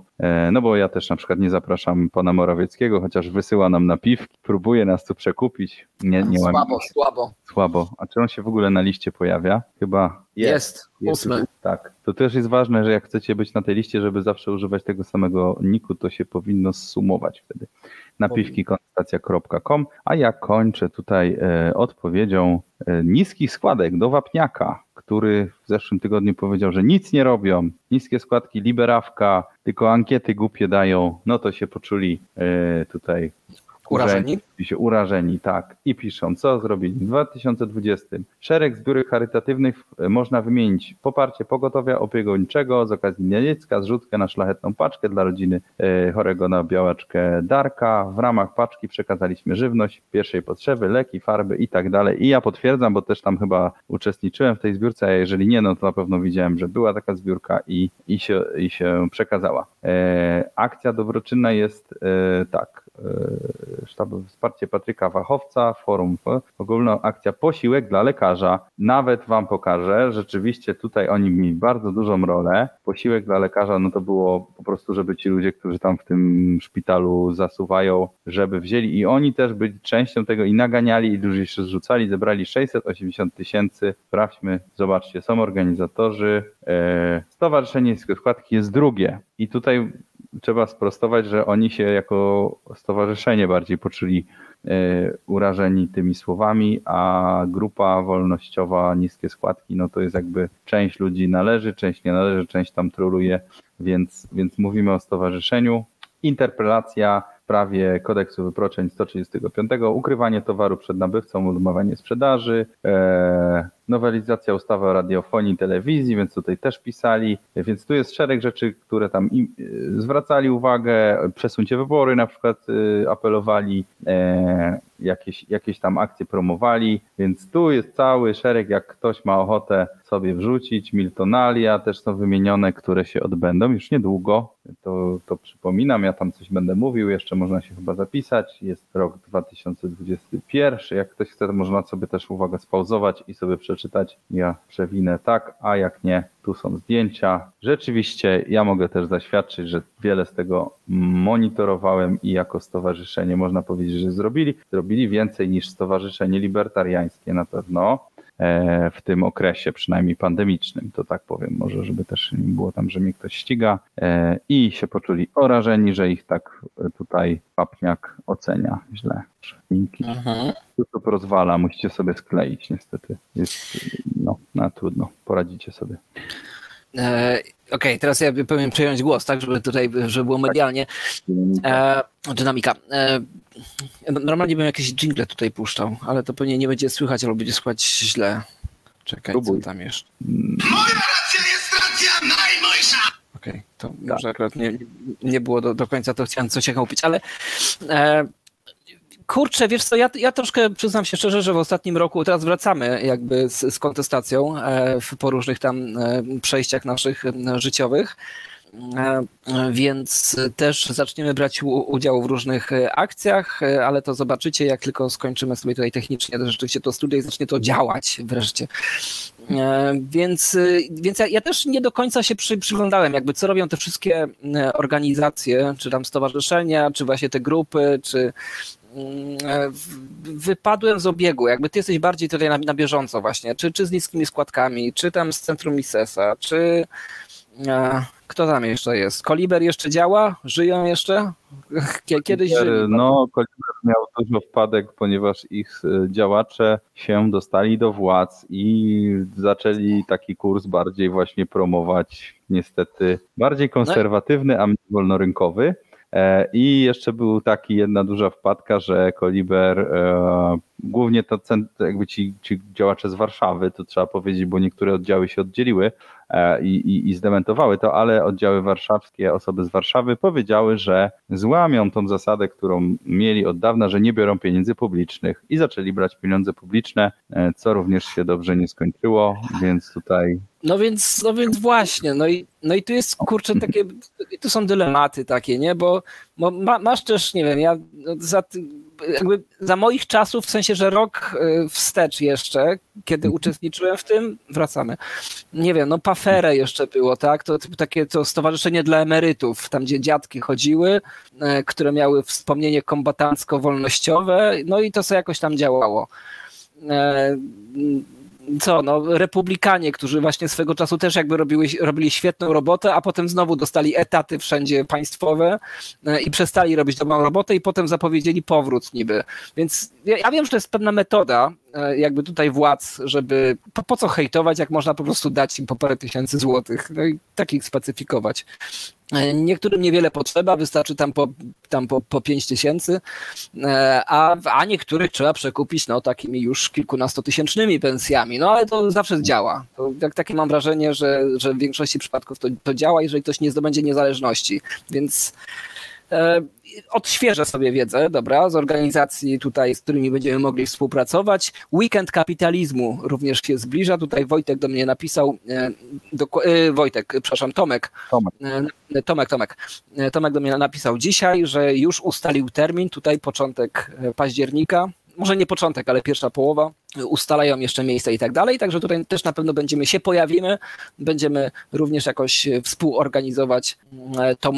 no bo ja też na przykład nie zapraszam pana Morawieckiego, chociaż wysyła nam napiwki, próbuje nas tu przekupić. Nie, nie słabo, słabo. Słabo. A czy on się w ogóle na liście pojawia? Chyba jest. Jest, ósmy. Tak. To też jest ważne, że jak chcecie być na tej liście, żeby zawsze używać tego samego niku, to się powinno zsumować wtedy. napiwki kontestacja kropka com, a ja kończę tutaj e, odpowiedzią e, niskich składek do Wapniaka, który w zeszłym tygodniu powiedział, że nic nie robią, niskie składki, liberawka, tylko ankiety głupie dają, no to się poczuli e, tutaj urażeni? Się urażeni, tak. I piszą, co zrobili w dwa tysiące dwudziestym. Szereg zbiórek charytatywnych można wymienić. Poparcie pogotowia opiekuńczego z okazji Dnia Dziecka, zrzutkę na szlachetną paczkę dla rodziny chorego na białaczkę Darka. W ramach paczki przekazaliśmy żywność pierwszej potrzeby, leki, farby i tak dalej. I ja potwierdzam, bo też tam chyba uczestniczyłem w tej zbiórce, a jeżeli nie, no to na pewno widziałem, że była taka zbiórka i, i, się, i się przekazała. E, akcja dobroczynna jest e, tak. sztabu wsparcie Patryka Wachowca, forum, ogólna akcja posiłek dla lekarza. Nawet wam pokażę, rzeczywiście tutaj oni mieli bardzo dużą rolę. Posiłek dla lekarza, no to było po prostu, żeby ci ludzie, którzy tam w tym szpitalu zasuwają, żeby wzięli i oni też byli częścią tego i naganiali i dużo jeszcze zrzucali, zebrali sześćset osiemdziesiąt tysięcy. Sprawdźmy, zobaczcie, są organizatorzy. Stowarzyszenie Niskie Składki jest drugie i tutaj trzeba sprostować, że oni się jako stowarzyszenie bardziej poczuli urażeni tymi słowami, a grupa wolnościowa Niskie Składki, no to jest jakby część ludzi należy, część nie należy, część tam troluje, więc, więc mówimy o stowarzyszeniu. Interpelacja w sprawie kodeksu wykroczeń sto trzydziestego piątego, ukrywanie towaru przed nabywcą, odmawianie sprzedaży, e, nowelizacja ustawy o radiofonii i telewizji, więc tutaj też pisali, więc tu jest szereg rzeczy, które tam im, e, zwracali uwagę, przesuńcie wybory na przykład e, apelowali, e, jakieś, jakieś tam akcje promowali, więc tu jest cały szereg, jak ktoś ma ochotę sobie wrzucić, Miltonalia też są wymienione, które się odbędą już niedługo, to, to przypominam, ja tam coś będę mówił, jeszcze można się chyba zapisać, jest rok dwa tysiące dwudziesty pierwszy, jak ktoś chce, to można sobie też uwagę spauzować i sobie przeczytać, ja przewinę tak, a jak nie, tu są zdjęcia. Rzeczywiście ja mogę też zaświadczyć, że wiele z tego monitorowałem i jako stowarzyszenie można powiedzieć, że zrobili, zrobili więcej niż stowarzyszenie libertariańskie na pewno, w tym okresie przynajmniej pandemicznym, to tak powiem, może żeby też nie było tam, że mnie ktoś ściga, i się poczuli orażeni, że ich tak tutaj Papniak ocenia źle. Linki. Tu to rozwala, musicie sobie skleić niestety. Jest, no, no trudno, poradzicie sobie. E, Okej, okay, teraz ja powiem przejąć głos, tak, żeby tutaj, żeby było medialnie. E, dynamika. E, normalnie bym jakieś dżingle tutaj puszczał, ale to pewnie nie będzie słychać, albo będzie słychać źle. Czekaj, próbuj. Co tam jeszcze? Moja racja jest racja najmojsza! Okej, okay, to tak. Może akurat nie, nie było do, do końca, to chciałem coś jechał pić, ale... E, Kurczę, wiesz co, ja, ja troszkę przyznam się szczerze, że w ostatnim roku, teraz wracamy jakby z, z kontestacją w, po różnych tam przejściach naszych życiowych, więc też zaczniemy brać udział w różnych akcjach, ale to zobaczycie, jak tylko skończymy sobie tutaj technicznie, to rzeczywiście to studio i zacznie to działać wreszcie. Więc, więc ja, ja też nie do końca się przy, przyglądałem, jakby co robią te wszystkie organizacje, czy tam stowarzyszenia, czy właśnie te grupy, czy... Wypadłem z obiegu, jakby ty jesteś bardziej tutaj na, na bieżąco właśnie, czy, czy z niskimi składkami, czy tam z Centrum Misesa, czy e, kto tam jeszcze jest? Koliber jeszcze działa? Żyją jeszcze? Kiedyś Koliber, żyli, no, Koliber miał dużo wpadek, ponieważ ich działacze się dostali do władz i zaczęli taki kurs bardziej właśnie promować, niestety bardziej konserwatywny, a mniej wolnorynkowy. I jeszcze był taki jedna duża wpadka, że Koliber, e, głównie to jakby ci, ci działacze z Warszawy, to trzeba powiedzieć, bo niektóre oddziały się oddzieliły e, i, i zdementowały to, ale oddziały warszawskie, osoby z Warszawy powiedziały, że złamią tą zasadę, którą mieli od dawna, że nie biorą pieniędzy publicznych i zaczęli brać pieniądze publiczne, e, co również się dobrze nie skończyło, więc tutaj... No więc, no więc właśnie, no i, no i tu jest kurczę takie, tu są dylematy takie, nie, bo ma, masz też, nie wiem, ja za, jakby za moich czasów, w sensie, że rok wstecz jeszcze, kiedy uczestniczyłem w tym, wracamy, nie wiem, no Paferę jeszcze było, tak, to, to takie to stowarzyszenie dla emerytów, tam gdzie dziadki chodziły, e, które miały wspomnienie kombatancko-wolnościowe, no i to sobie jakoś tam działało. E, Co, no, republikanie, którzy właśnie swego czasu też jakby robiły, robili świetną robotę, a potem znowu dostali etaty wszędzie państwowe i przestali robić dobrą robotę i potem zapowiedzieli powrót niby. Więc ja, ja wiem, że to jest pewna metoda jakby tutaj władz, żeby po, po co hejtować, jak można po prostu dać im po parę tysięcy złotych, no i tak ich spacyfikować. Niektórym niewiele potrzeba, wystarczy tam po, tam po, po pięć tysięcy, a, a niektórych trzeba przekupić no, takimi już kilkunastotysięcznymi pensjami, no ale to zawsze działa. To, jak, takie mam wrażenie, że, że w większości przypadków to, to działa, jeżeli ktoś nie zdobędzie niezależności, więc Odświeżę sobie wiedzę, dobra, z organizacji tutaj, z którymi będziemy mogli współpracować. Weekend kapitalizmu również się zbliża. Tutaj Wojtek do mnie napisał, do, Wojtek, przepraszam, Tomek, Tomek. Tomek, Tomek. Tomek do mnie napisał dzisiaj, że już ustalił termin, tutaj początek października. Może nie początek, ale pierwsza połowa, ustalają jeszcze miejsca i tak dalej, także tutaj też na pewno będziemy się pojawimy, będziemy również jakoś współorganizować tą,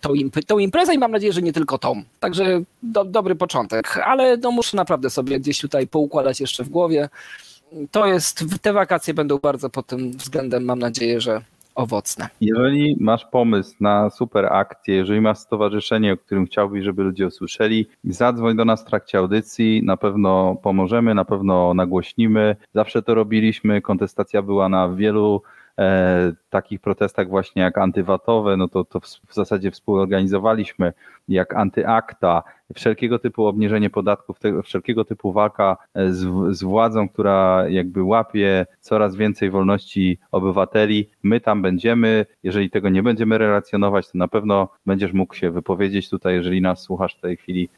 tą, imp- tą imprezę i mam nadzieję, że nie tylko tą, także do, dobry początek, ale no muszę naprawdę sobie gdzieś tutaj poukładać jeszcze w głowie, to jest, te wakacje będą bardzo pod tym względem, mam nadzieję, że owocne. Jeżeli masz pomysł na super akcję, jeżeli masz stowarzyszenie, o którym chciałbyś, żeby ludzie usłyszeli, zadzwoń do nas w trakcie audycji, na pewno pomożemy, na pewno nagłośnimy. Zawsze to robiliśmy, kontestacja była na wielu e, takich protestach właśnie jak antywatowe, no to, to w, w zasadzie współorganizowaliśmy, jak antyakta, wszelkiego typu obniżenie podatków, te, wszelkiego typu walka z, z władzą, która jakby łapie coraz więcej wolności obywateli. My tam będziemy, jeżeli tego nie będziemy relacjonować, to na pewno będziesz mógł się wypowiedzieć tutaj, jeżeli nas słuchasz w tej chwili.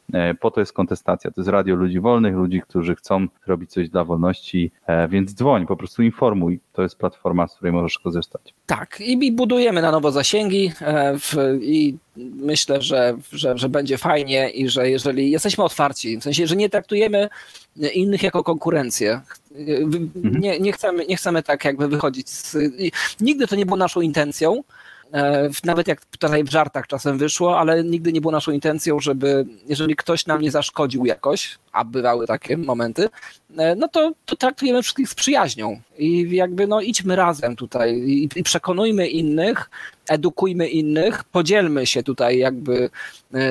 Po to jest kontestacja, to jest radio ludzi wolnych, ludzi, którzy chcą robić coś dla wolności, więc dzwoń, po prostu informuj, to jest platforma, z której możesz korzystać. Tak, i budujemy na nowo zasięgi w, i myślę, że, że, że będzie fajnie i że jeżeli jesteśmy otwarci, w sensie, że nie traktujemy innych jako konkurencję. Nie, nie, chcemy, nie chcemy tak jakby wychodzić z... Nigdy to nie było naszą intencją, nawet jak tutaj w żartach czasem wyszło, ale nigdy nie było naszą intencją, żeby jeżeli ktoś nam nie zaszkodził jakoś, a bywały takie momenty, no to, to traktujemy wszystkich z przyjaźnią i jakby no idźmy razem tutaj i, i przekonujmy innych, edukujmy innych, podzielmy się tutaj jakby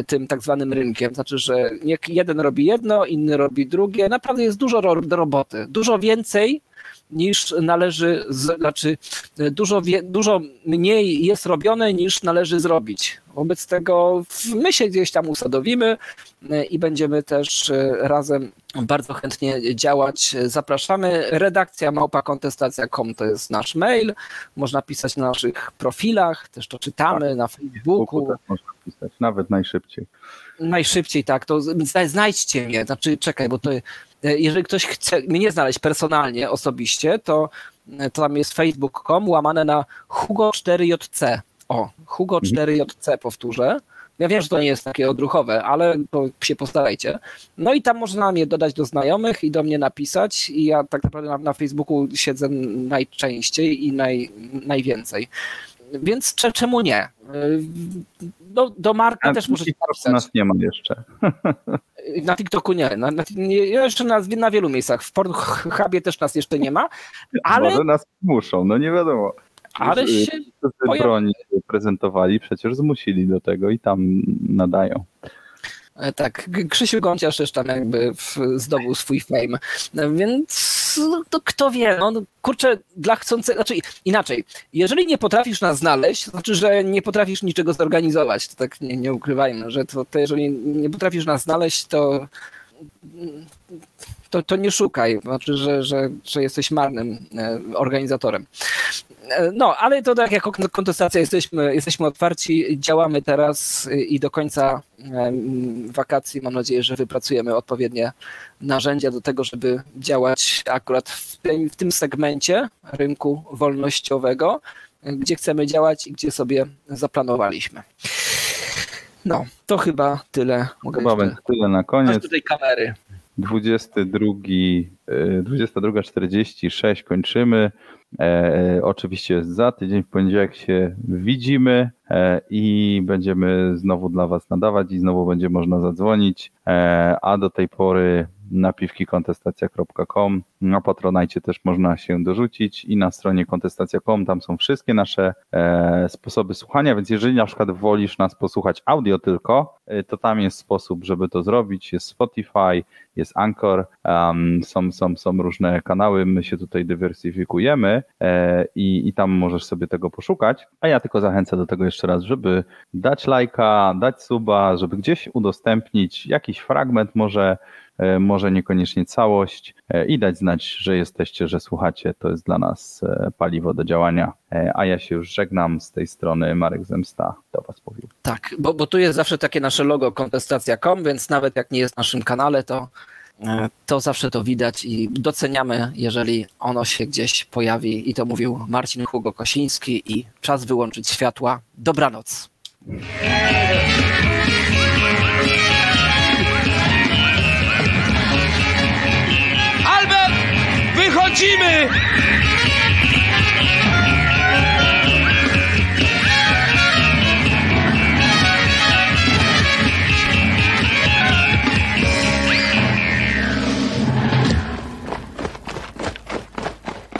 tym tak zwanym rynkiem, znaczy, że jak jeden robi jedno, inny robi drugie, naprawdę jest dużo do roboty, dużo więcej niż należy, z, znaczy dużo, wie, dużo mniej jest robione niż należy zrobić. Wobec tego my się gdzieś tam usadowimy i będziemy też razem bardzo chętnie działać. Zapraszamy. Redakcja małpa kontestacja kropka com to jest nasz mail. Można pisać na naszych profilach, też to czytamy, tak, na Facebooku. Też można pisać, nawet najszybciej. Najszybciej, tak. To znajdźcie mnie. Znaczy, czekaj, bo to... Jeżeli ktoś chce mnie znaleźć personalnie, osobiście, to, to tam jest facebook kropka com łamane na Hugo cztery J C. O, Hugo cztery J C powtórzę. Ja wiem, że to nie jest takie odruchowe, ale to się postarajcie. No i tam można mnie dodać do znajomych i do mnie napisać i ja tak naprawdę na, na Facebooku siedzę najczęściej i naj, najwięcej. Więc czemu nie? Do, do Marka na też możecie napisać. Nas nie ma jeszcze. Na TikToku nie. Na, na, jeszcze na, na wielu miejscach. W Pornhubie też nas jeszcze nie ma. Ale... Może nas muszą, no nie wiadomo. Ale Już, się broni prezentowali, przecież zmusili do tego i tam nadają. Tak, Krzysiu Gonciarz też tam jakby zdobył swój fame, więc to kto wie, no kurczę, dla chcących, znaczy inaczej, jeżeli nie potrafisz nas znaleźć, to znaczy, że nie potrafisz niczego zorganizować, to tak nie, nie ukrywajmy, że to, to jeżeli nie potrafisz nas znaleźć, to... To, to nie szukaj, znaczy, że, że, że jesteś marnym organizatorem. No, ale to tak jak kontestacja jesteśmy, jesteśmy otwarci, działamy teraz i do końca wakacji mam nadzieję, że wypracujemy odpowiednie narzędzia do tego, żeby działać akurat w tym, w tym segmencie rynku wolnościowego, gdzie chcemy działać i gdzie sobie zaplanowaliśmy. No, to chyba tyle. Mogę chyba będzie tyle na koniec. Masz tutaj kamery. dwudziesta druga czterdzieści sześć kończymy. E, oczywiście za tydzień w poniedziałek się widzimy e, i będziemy znowu dla was nadawać i znowu będzie można zadzwonić, e, a do tej pory napiwki kontestacja kropka com na Patronajcie też można się dorzucić i na stronie kontestacja kropka com tam są wszystkie nasze e, sposoby słuchania, więc jeżeli na przykład wolisz nas posłuchać audio tylko, e, to tam jest sposób, żeby to zrobić, jest Spotify, jest Anchor, um, są, są, są różne kanały, my się tutaj dywersyfikujemy e, i, i tam możesz sobie tego poszukać, a ja tylko zachęcę do tego jeszcze raz, żeby dać lajka, dać suba, żeby gdzieś udostępnić jakiś fragment, może, e, może niekoniecznie całość e, i dać znać przyznać, że jesteście, że słuchacie. To jest dla nas paliwo do działania. A ja się już żegnam z tej strony. Marek Zemsta do was mówił. Tak, bo, bo tu jest zawsze takie nasze logo kontestacja kropka com, więc nawet jak nie jest w naszym kanale, to, to zawsze to widać i doceniamy, jeżeli ono się gdzieś pojawi. I to mówił Marcin Hugo Kosiński i czas wyłączyć światła. Dobranoc. Albert, wychodzimy!